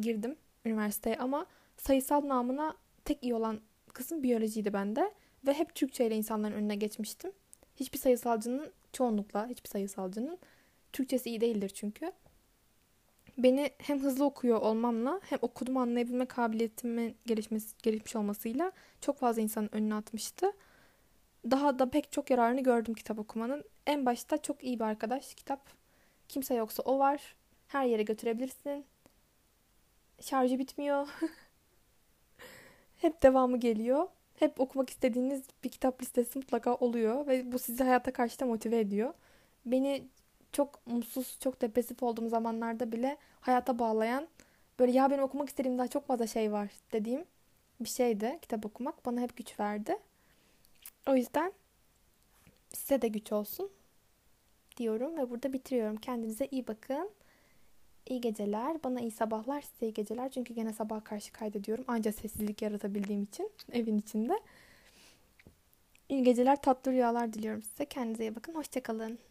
girdim üniversiteye ama sayısal namına tek iyi olan kısım biyolojiydi bende. Ve hep Türkçe ile insanların önüne geçmiştim. Hiçbir sayısalcının, çoğunlukla hiçbir sayısalcının Türkçesi iyi değildir çünkü. Beni hem hızlı okuyor olmamla hem okuduğumu anlayabilme kabiliyetimin gelişmesi, gelişmiş olmasıyla çok fazla insanın önüne atmıştı. Daha da pek çok yararını gördüm kitap okumanın. En başta çok iyi bir arkadaş kitap. Kimse yoksa o var. Her yere götürebilirsin. Şarjı bitmiyor. Hep devamı geliyor. Hep okumak istediğiniz bir kitap listesi mutlaka oluyor ve bu sizi hayata karşı da motive ediyor. Beni çok mutsuz, çok depresif olduğum zamanlarda bile hayata bağlayan, böyle ya benim okumak istediğim daha çok fazla şey var dediğim bir şeydi. Kitap okumak bana hep güç verdi. O yüzden size de güç olsun diyorum ve burada bitiriyorum. Kendinize iyi bakın. İyi geceler. Bana iyi sabahlar, size iyi geceler. Çünkü gene sabah karşı kaydediyorum. Ancak sessizlik yaratabildiğim için evin içinde. İyi geceler, tatlı rüyalar diliyorum size. Kendinize iyi bakın. Hoşça kalın.